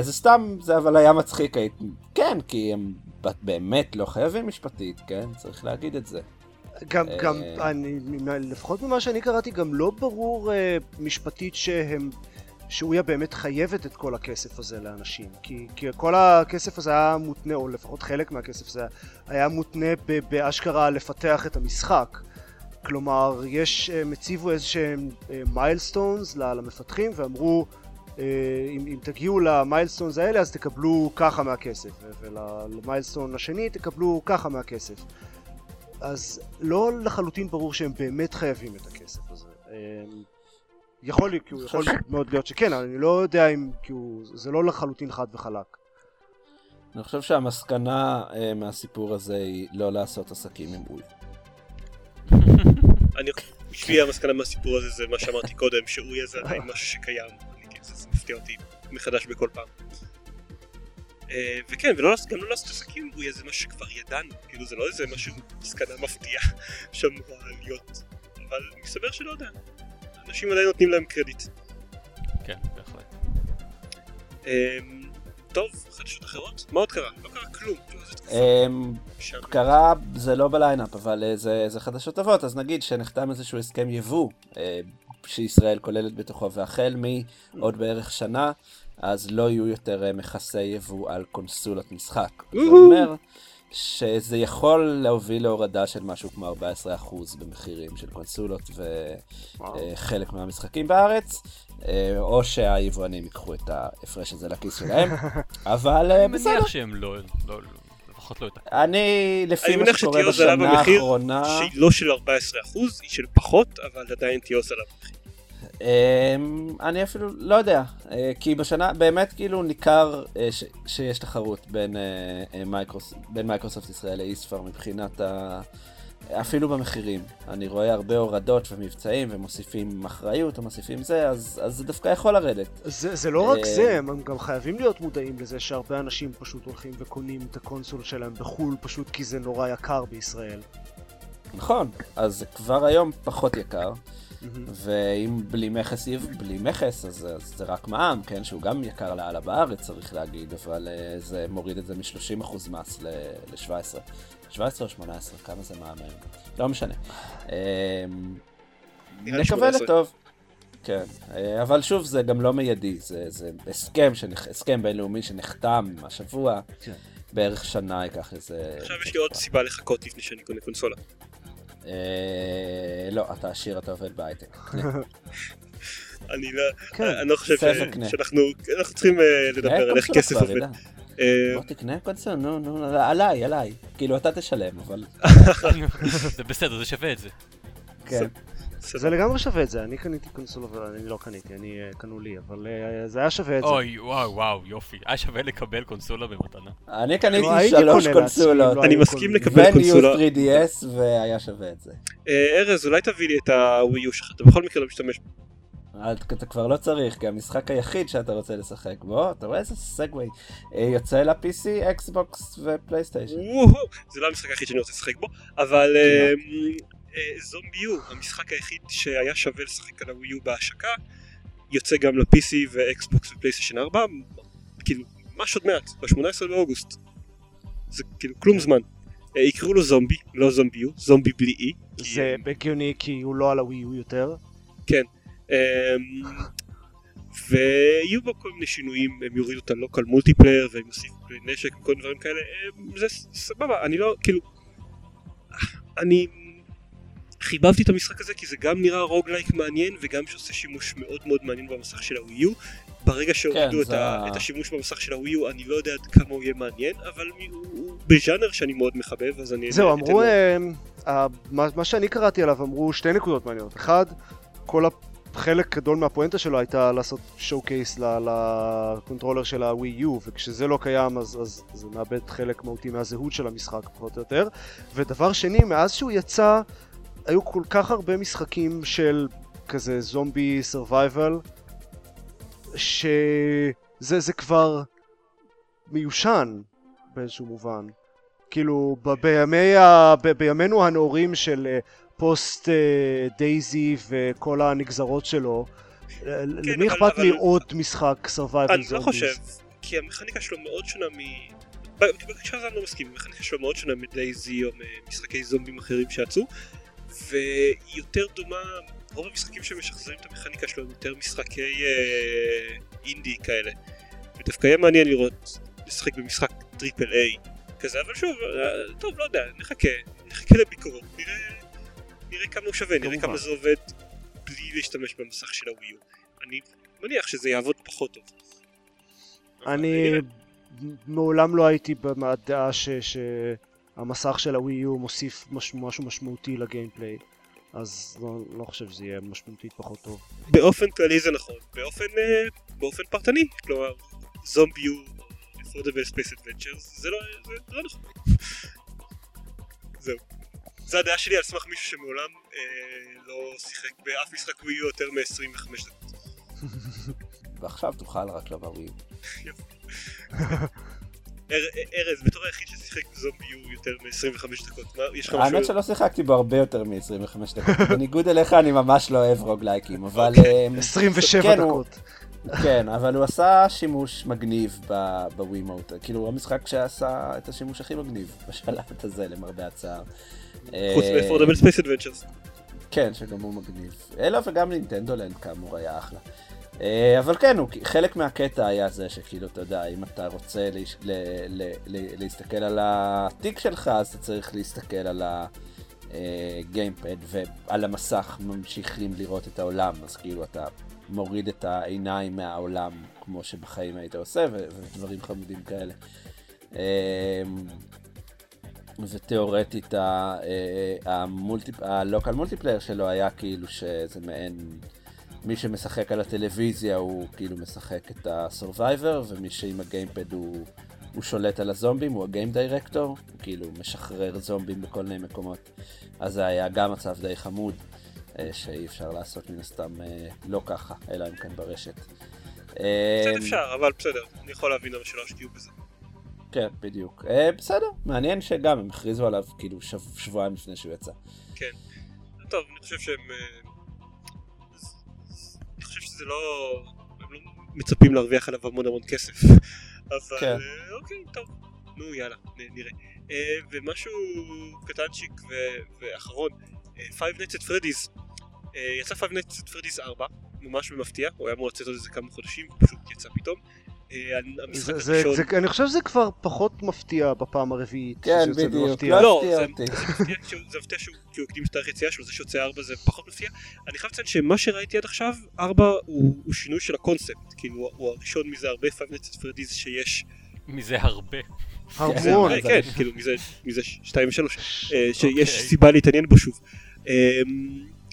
זה סתם, זה אבל היה מצחיק, כן, כי הם באמת לא חייבים משפטית, כן? צריך להגיד את זה. גם, לפחות ממה שאני קראתי, גם לא ברור משפטית שהם... שאויה באמת חייבת את כל הכסף הזה לאנשים, כי כל הכסף הזה היה מותנה, או לפחות חלק מהכסף הזה היה מותנה באשכרה לפתח את המשחק. כלומר, מציבו איזשהם מיילסטונס למפתחים ואמרו, אם תגיעו למיילסטונס האלה אז תקבלו ככה מהכסף, ולמיילסטון השני תקבלו ככה מהכסף. אז לא לחלוטין ברור שהם באמת חייבים את הכסף הזה. יכול לי, כי הוא יכול מאוד להיות שכן, אבל אני לא יודע אם, כי זה לא לחלוטין חד וחלק. אני חושב שהמסקנה מהסיפור הזה היא לא לעשות עסקים עם אויה. בשבילי המסקנה מהסיפור הזה זה מה שאמרתי קודם, שאויה זה עדיין משהו שקיים, זה מפתיע אותי מחדש בכל פעם. וכן, וגם לא לעשות עסקים עם ריבוי, אז זה משהו שכבר ידענו, כאילו זה לא איזה משהו מסקנה מפתיעה שאמורה להיות, אבל מסתבר שלא יודע, אנשים עדיין נותנים להם קרדיט. כן, בהחלט. טוב, חדשות אחרות? מה עוד קרה? לא קרה כלום. קרה, זה לא בליינאפ, אבל זה חדשות טובות, אז נגיד שנחתם איזשהו הסכם יבוא שישראל כוללת בתוכו, והחל מעוד בערך שנה, אז לא יהיו יותר מכסי יבוא על קונסולת משחק. זה אומר שזה יכול להוביל להורדה של משהו כמו 14% במחירים של קונסולות וחלק מהמשחקים בארץ, או שהיבואנים ייקחו את ההפרש הזה לכיס שלהם, אבל בסדר. אני מניח שהם לא לפחות לא יותר. אני, לפי מה שקורה בשנה האחרונה... שהיא לא של 14%, היא של פחות, אבל עדיין תהיה עושה למחיר. אני אפילו לא יודע, כי בשנה באמת כאילו ניכר שיש תחרות בין מייקרוסופט ישראל לאיספר מבחינת אפילו במחירים. אני רואה הרבה הורדות ומבצעים ומוסיפים אחריות ומוסיפים זה, אז זה דווקא יכול לרדת. זה לא רק זה, הם גם חייבים להיות מודעים לזה שהרבה אנשים פשוט הולכים וקונים את הקונסול שלהם בחול פשוט כי זה נורא יקר בישראל. נכון, אז כבר היום פחות יקר. ואם בלי מכס, אז זה רק מע"מ, כן, שהוא גם יקר לעלה בארץ, צריך להגיד, אבל זה מוריד את זה מ-30% מס ל-17. 17 או 18, כמה זה מע"מ? לא משנה. נקווה לטוב. כן, אבל שוב, זה גם לא מיידי, זה הסכם בינלאומי שנחתם השבוע, בערך שנה ייקח איזה... עכשיו יש לי עוד סיבה לחכות לפני שאני קונה קונסולה. לא, אתה עשיר, אתה עובד בהייטק. אני לא חושב שאנחנו צריכים לדבר על איך כסף עובד. בוא תקנה קונסול, נו, עליי. כאילו אתה תשלם, אבל... זה בסדר, זה שווה את זה. כן. זה לגמרי שווה את זה, אני קניתי קונסול, אבל אני לא קניתי, אני קנו לי, אבל זה היה שווה את זה. אוי, וואו, יופי, היה שווה לקבל קונסולה במתנה. אני קניתי 3 קונסולות. אני מסכים לקבל קונסולה. וניו 3DS, והיה שווה את זה. ארז, אולי תביא לי את הוויו שלך, אתה בכל מקרה לא משתמש. אתה כבר לא צריך, גם המשחק היחיד שאתה רוצה לשחק בו, אתה רואה איזה סגווי, יוצא ל-PC, אקסבוקס ופלייסטיישן. זה לא המשחק היחיד שאני רוצה לשחק בו, אבל... זומבי U, המשחק היחיד שהיה שווה לשחק על הווי U בהשקה, יוצא גם ל-PC ו-Xbox ו-PlayStation 4, כאילו, ממש עוד מעט, ב-18 באוגוסט. זה כאילו כלום זמן. יקראו לו זומבי, לא זומבי U, זומבי בלי E. זה בגיוני כי הוא לא על הווי U יותר. כן. ויהיו בו כל מיני שינויים, הם יורידו את הלוקל מולטיפלייר, והם יוסיפו נשק וכל מיני דברים כאלה. זה סבבה, אני לא, כאילו... אני... חיבבתי את המשחק הזה כי זה גם נראה רוגלייק מעניין וגם שעושה שימוש מאוד מאוד מעניין במסך של הווי U. ברגע שהורידו את השימוש במסך של הווי U אני לא יודע כמה הוא יהיה מעניין, אבל הוא בז'אנר שאני מאוד מחבב, אז אני... זהו, אמרו, מה שאני קראתי עליו אמרו שתי נקודות מעניינות. אחד, כל החלק גדול מהפואנטה שלו הייתה לעשות שואו-קייס לקונטרולר של הווי U, וכשזה לא קיים אז זה מאבד חלק מהותי מהזהות של המשחק פחות או יותר. ודבר שני, מאז שהוא יצא היו כל כך הרבה משחקים של כזה זומבי סרווייבל שזה כבר מיושן באיזשהו מובן, כאילו בימינו הנאורים של פוסט דייזי וכל הנגזרות שלו, למי אכפת לראות משחק סרווייבל זומביז? אני לא חושב, כי המכניקה שלו מאוד שונה בקשר זה אני לא מסכים, המכניקה שלו מאוד שונה מדייזי או משחקי זומבים אחרים שעצו, ויותר דומה, רוב המשחקים שמשחזרים את המכניקה שלו הם יותר משחקי אינדי כאלה, ודווקא יהיה מעניין לראות לשחק במשחק טריפל איי כזה, אבל שוב, טוב, לא יודע, נחכה לביקורות, נראה כמה הוא שווה, נראה כמה זה עובד בלי להשתמש במסך של הווי U. אני מניח שזה יעבוד פחות טוב. אני מעולם לא הייתי במדעה המסך של הווי U מוסיף משהו משמעותי לגיימפליי, אז לא חושב שזה יהיה משמעותית פחות טוב. באופן כללי זה נכון, באופן פרטני, כלומר, זומבי U, Affordable Space Adventures, זה לא נכון. זהו. זו הדעה שלי על סמך מישהו שמעולם לא שיחק באף משחק ווי U יותר מ-25 דקות. ועכשיו תוכל רק לומר ווי U. יפה. ארז, בתור היחיד ששיחק לשחק זומבי יו יותר מ-25 דקות. האמת שלא שיחקתי בו הרבה יותר מ-25 דקות. בניגוד אליך אני ממש לא אוהב רוגלייקים, אבל... 27 דקות. כן, אבל הוא עשה שימוש מגניב בווימוט. כאילו, המשחק שעשה את השימוש הכי מגניב בשלט הזה, למרבה הצער. חוץ מאפורדבל ספייס אדוונצ'רס. כן, שגם הוא מגניב. אלא וגם נינטנדו לנד כאמור היה אחלה. אבל כן, חלק מהקטע היה זה שכאילו, אתה יודע, אם אתה רוצה להסתכל על התיק שלך, אז אתה צריך להסתכל על הגיימפד ועל המסך ממשיכים לראות את העולם, אז כאילו אתה מוריד את העיניים מהעולם כמו שבחיים היית עושה, ודברים חמודים כאלה. ותיאורטית הלוקל מולטיפלייר שלו היה כאילו שזה מעין... מי שמשחק על הטלוויזיה הוא כאילו משחק את הסורווייבר, ומי שעם הגיימפד הוא שולט על הזומבים, הוא הגיים דיירקטור, הוא כאילו משחרר זומבים בכל מיני מקומות. אז זה היה גם מצב די חמוד, שאי אפשר לעשות מן הסתם לא ככה, אלא אם כן ברשת. קצת אפשר, אבל בסדר, אני יכול להבין למה שלא שתהיו בזה. כן, בדיוק. בסדר, מעניין שגם הם הכריזו עליו כאילו שבועיים לפני שהוא יצא. כן. טוב, אני חושב שהם... זה לא... הם לא מצפים להרוויח עליו המון המון כסף. אבל אוקיי, טוב. נו, יאללה, נראה. ומשהו קטנצ'יק ואחרון, Five Nights at Freddy's. יצא Five Nights at Freddy's 4, ממש במפתיע. הוא היה אמור לצאת עוד איזה כמה חודשים, פשוט יצא פתאום. אני חושב שזה כבר פחות מפתיע בפעם הרביעית. כן, בדיוק, לא מפתיע אותי. זה מפתיע שהוא הקדים שתאריך יציאה שלו, זה שיוצא 4 זה פחות מפתיע. אני חייב לציין שמה שראיתי עד עכשיו, 4 הוא שינוי של הקונספט, כאילו הוא הראשון מזה הרבה Five Nights at Freddy's שיש. מזה הרבה. המון. כן, כאילו מזה 2 ו-3, שיש סיבה להתעניין בו שוב.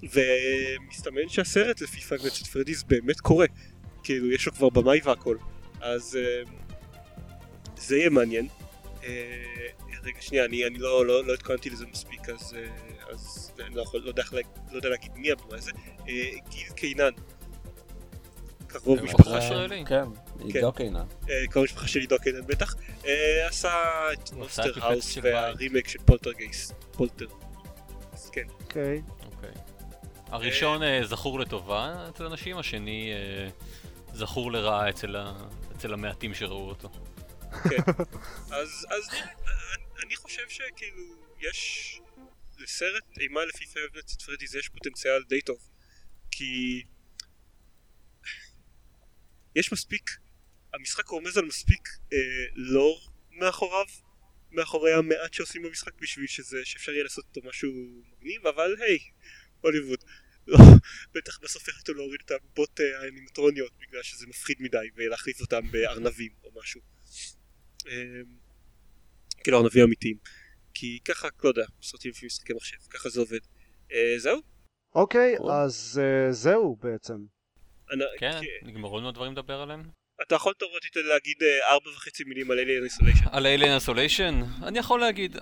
ומסתמן שהסרט לפי Five Nights at Freddy's באמת קורה, כאילו יש לו כבר במאי והכל. אז זה יהיה מעניין. רגע שנייה, אני לא התכוננתי לזה מספיק, אז אני לא יודע להגיד מי הבמה הזה. גיל קינן, קרוב משפחה של... כן, עידו קינן. קרוב משפחה של עידו קינן בטח. עשה את מונסטר האוס והרימייק של פולטרגייסט. פולטר. אז כן. אוקיי. הראשון זכור לטובה אצל אנשים, השני זכור לרעה אצל המעטים שראו אותו. כן. אז אני חושב שכאילו יש לסרט אימה לפי Five Nights at Freddy's יש פוטנציאל די טוב, כי יש מספיק, המשחק רומז על מספיק לור מאחורי המעט שעושים במשחק בשביל שאפשר יהיה לעשות אותו משהו מגניב, אבל היי, הוליווד. בטח בסוף יחלטו להוריד את הבוט האנימטרוניות בגלל שזה מפחיד מדי ולהחליף אותם בארנבים או משהו, כאילו ארנבים אמיתיים, כי ככה, לא יודע, סרטים לפי משחקי מחשב, ככה זה עובד. זהו? אוקיי, אז זהו בעצם. כן, נגמרו לנו הדברים לדבר עליהם? אתה יכול תאורטית להגיד 4.5 מילים על Alien Isolation? על Alien Isolation? אני יכול להגיד,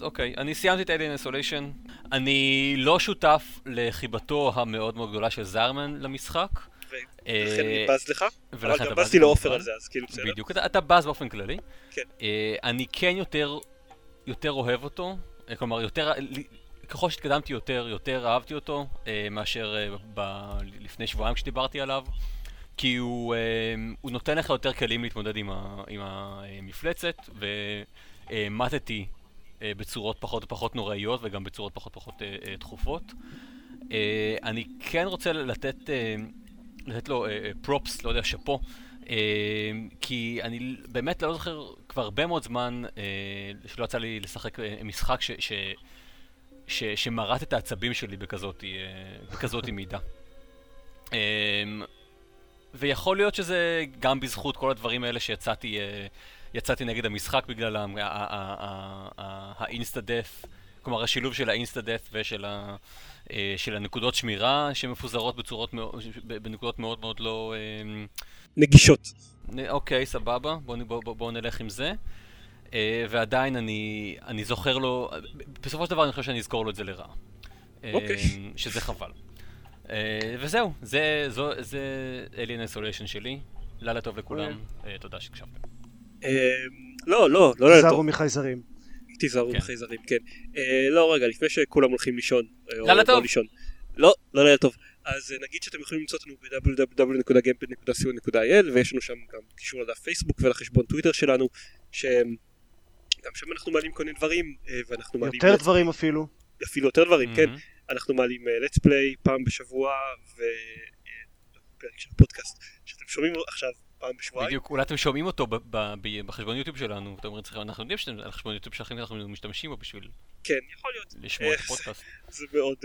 אוקיי, אני סיימתי את Alien Isolation. אני לא שותף לחיבתו המאוד מאוד גדולה של זרמן למשחק. ולכן אני בז לך, אבל גם בזתי לאופר על זה, אז כאילו בסדר. בדיוק, אתה בז באופן כללי. אני כן יותר אוהב אותו, כלומר, ככל שהתקדמתי יותר אהבתי אותו, מאשר לפני שבועיים כשדיברתי עליו, כי הוא נותן לך יותר כלים להתמודד עם המפלצת, ומתתי בצורות פחות ופחות נוראיות וגם בצורות פחות ופחות דחופות. אני כן רוצה לתת לו פרופס, לא יודע, שפו, כי אני באמת לא זוכר כבר הרבה מאוד זמן שלא יצא לי לשחק משחק שמרט את העצבים שלי בכזאת מידה. ויכול להיות שזה גם בזכות כל הדברים האלה שיצאתי נגד המשחק בגלל האינסטה-דף, כלומר השילוב של האינסטה-דף ושל הנקודות שמירה שמפוזרות בנקודות מאוד מאוד לא... נגישות. אוקיי, סבבה, בואו נלך עם זה. ועדיין אני זוכר לו, בסופו של דבר אני חושב שאני אזכור לו את זה לרעה. אוקיי. שזה חבל. וזהו, זה Alien Isolation שלי. לילה טוב לכולם, תודה שהקשבתם. לא, לא, לא. תיזהרו מחייזרים. תיזהרו מחייזרים, כן. לא, רגע, לפני שכולם הולכים לישון. לילה טוב. לא, לא לילה טוב. אז נגיד שאתם יכולים למצוא אותנו ב-www.gamepad.co.il ויש לנו שם גם קישור לדף פייסבוק ולחשבון טוויטר שלנו, שגם שם אנחנו מעלים כל מיני דברים, ואנחנו מעלים... יותר דברים אפילו. אפילו יותר דברים, כן. אנחנו מעלים let's play פעם בשבוע, ופרק של פודקאסט שאתם שומעים עכשיו פעם בשבועיים. בדיוק, אולי אתם שומעים אותו בחשבון יוטיוב שלנו, ואתם אומרים, אנחנו יודעים שעל חשבון יוטיוב שלכם אנחנו משתמשים בו בשביל... כן, יכול להיות. לשמוע את הפודקאסט. זה מאוד...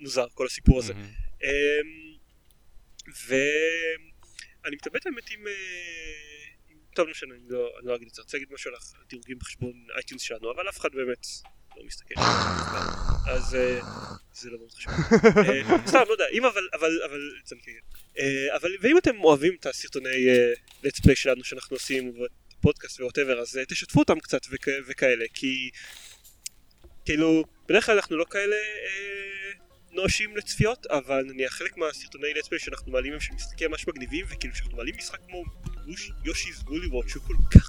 מוזר, כל הסיפור הזה. ואני מתאבט האמת עם... טוב, אני לא אגיד את זה, אני רוצה להגיד משהו על הדירוגים בחשבון אייטיונס שלנו, אבל אף אחד באמת לא מסתכל. אז זה לא מאוד חשוב. סתם, לא יודע, אם אבל... ואם אתם אוהבים את הסרטוני Let's Play שלנו שאנחנו עושים, פודקאסט ואוטבר, אז תשתפו אותם קצת וכאלה, כי... כאילו, בדרך כלל אנחנו לא כאלה... נושים לצפיות, אבל נניח חלק מהסרטוני Let's Play שאנחנו מעלים הם של משחקים ממש מגניבים, וכאילו שאנחנו מעלים משחק כמו יושי'ס וולי וורד שהוא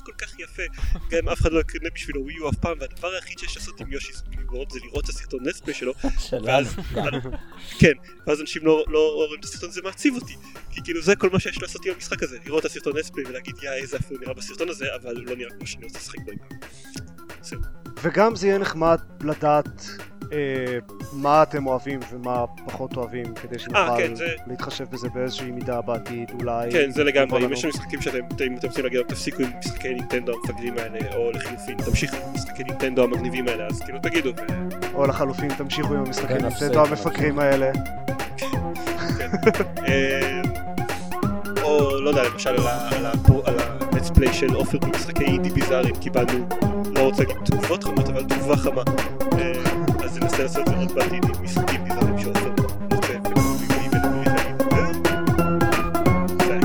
כל כך יפה, גם אף אחד לא יקנה בשבילו ווי יו אף פעם, והדבר היחיד שיש לעשות עם יושי'ס וולי וורד זה לראות את הסרטון Let's Play שלו, ואז אנשים לא רואים את הסרטון, זה מעציב אותי, כי כאילו זה כל מה שיש לעשות עם המשחק הזה, לראות את הסרטון Let's Play ולהגיד יא איזה אפילו נראה בסרטון הזה, אבל לא נראה כמו שאני רוצה לשחק בו. וגם זה יהיה נחמד לדעת מה אתם אוהבים ומה פחות אוהבים, כדי שנוכל להתחשב בזה באיזושהי מידה בעתיד, אולי... כן, זה לגמרי, אם יש משחקים שאתם רוצים להגיד, תפסיקו עם משחקי נינטנדו המפגרים האלה, או לחלופין, תמשיכו עם משחקי נינטנדו המגניבים האלה, אז כאילו תגידו. או לחלופין, תמשיכו עם משחקי נינטנדו המפגרים האלה. או, לא יודע, למשל, על ה-Let's Play של אופר במשחקי אידי ביזארים, קיבלנו, לא רוצה להגיד תגובות חמות, אבל תגובה חמה. אז ננסה לעשות את זה עוד בעתיד עם משחקים ביזארים שעושה נוצא, וכמובן, זה היה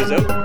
כיף. זהו.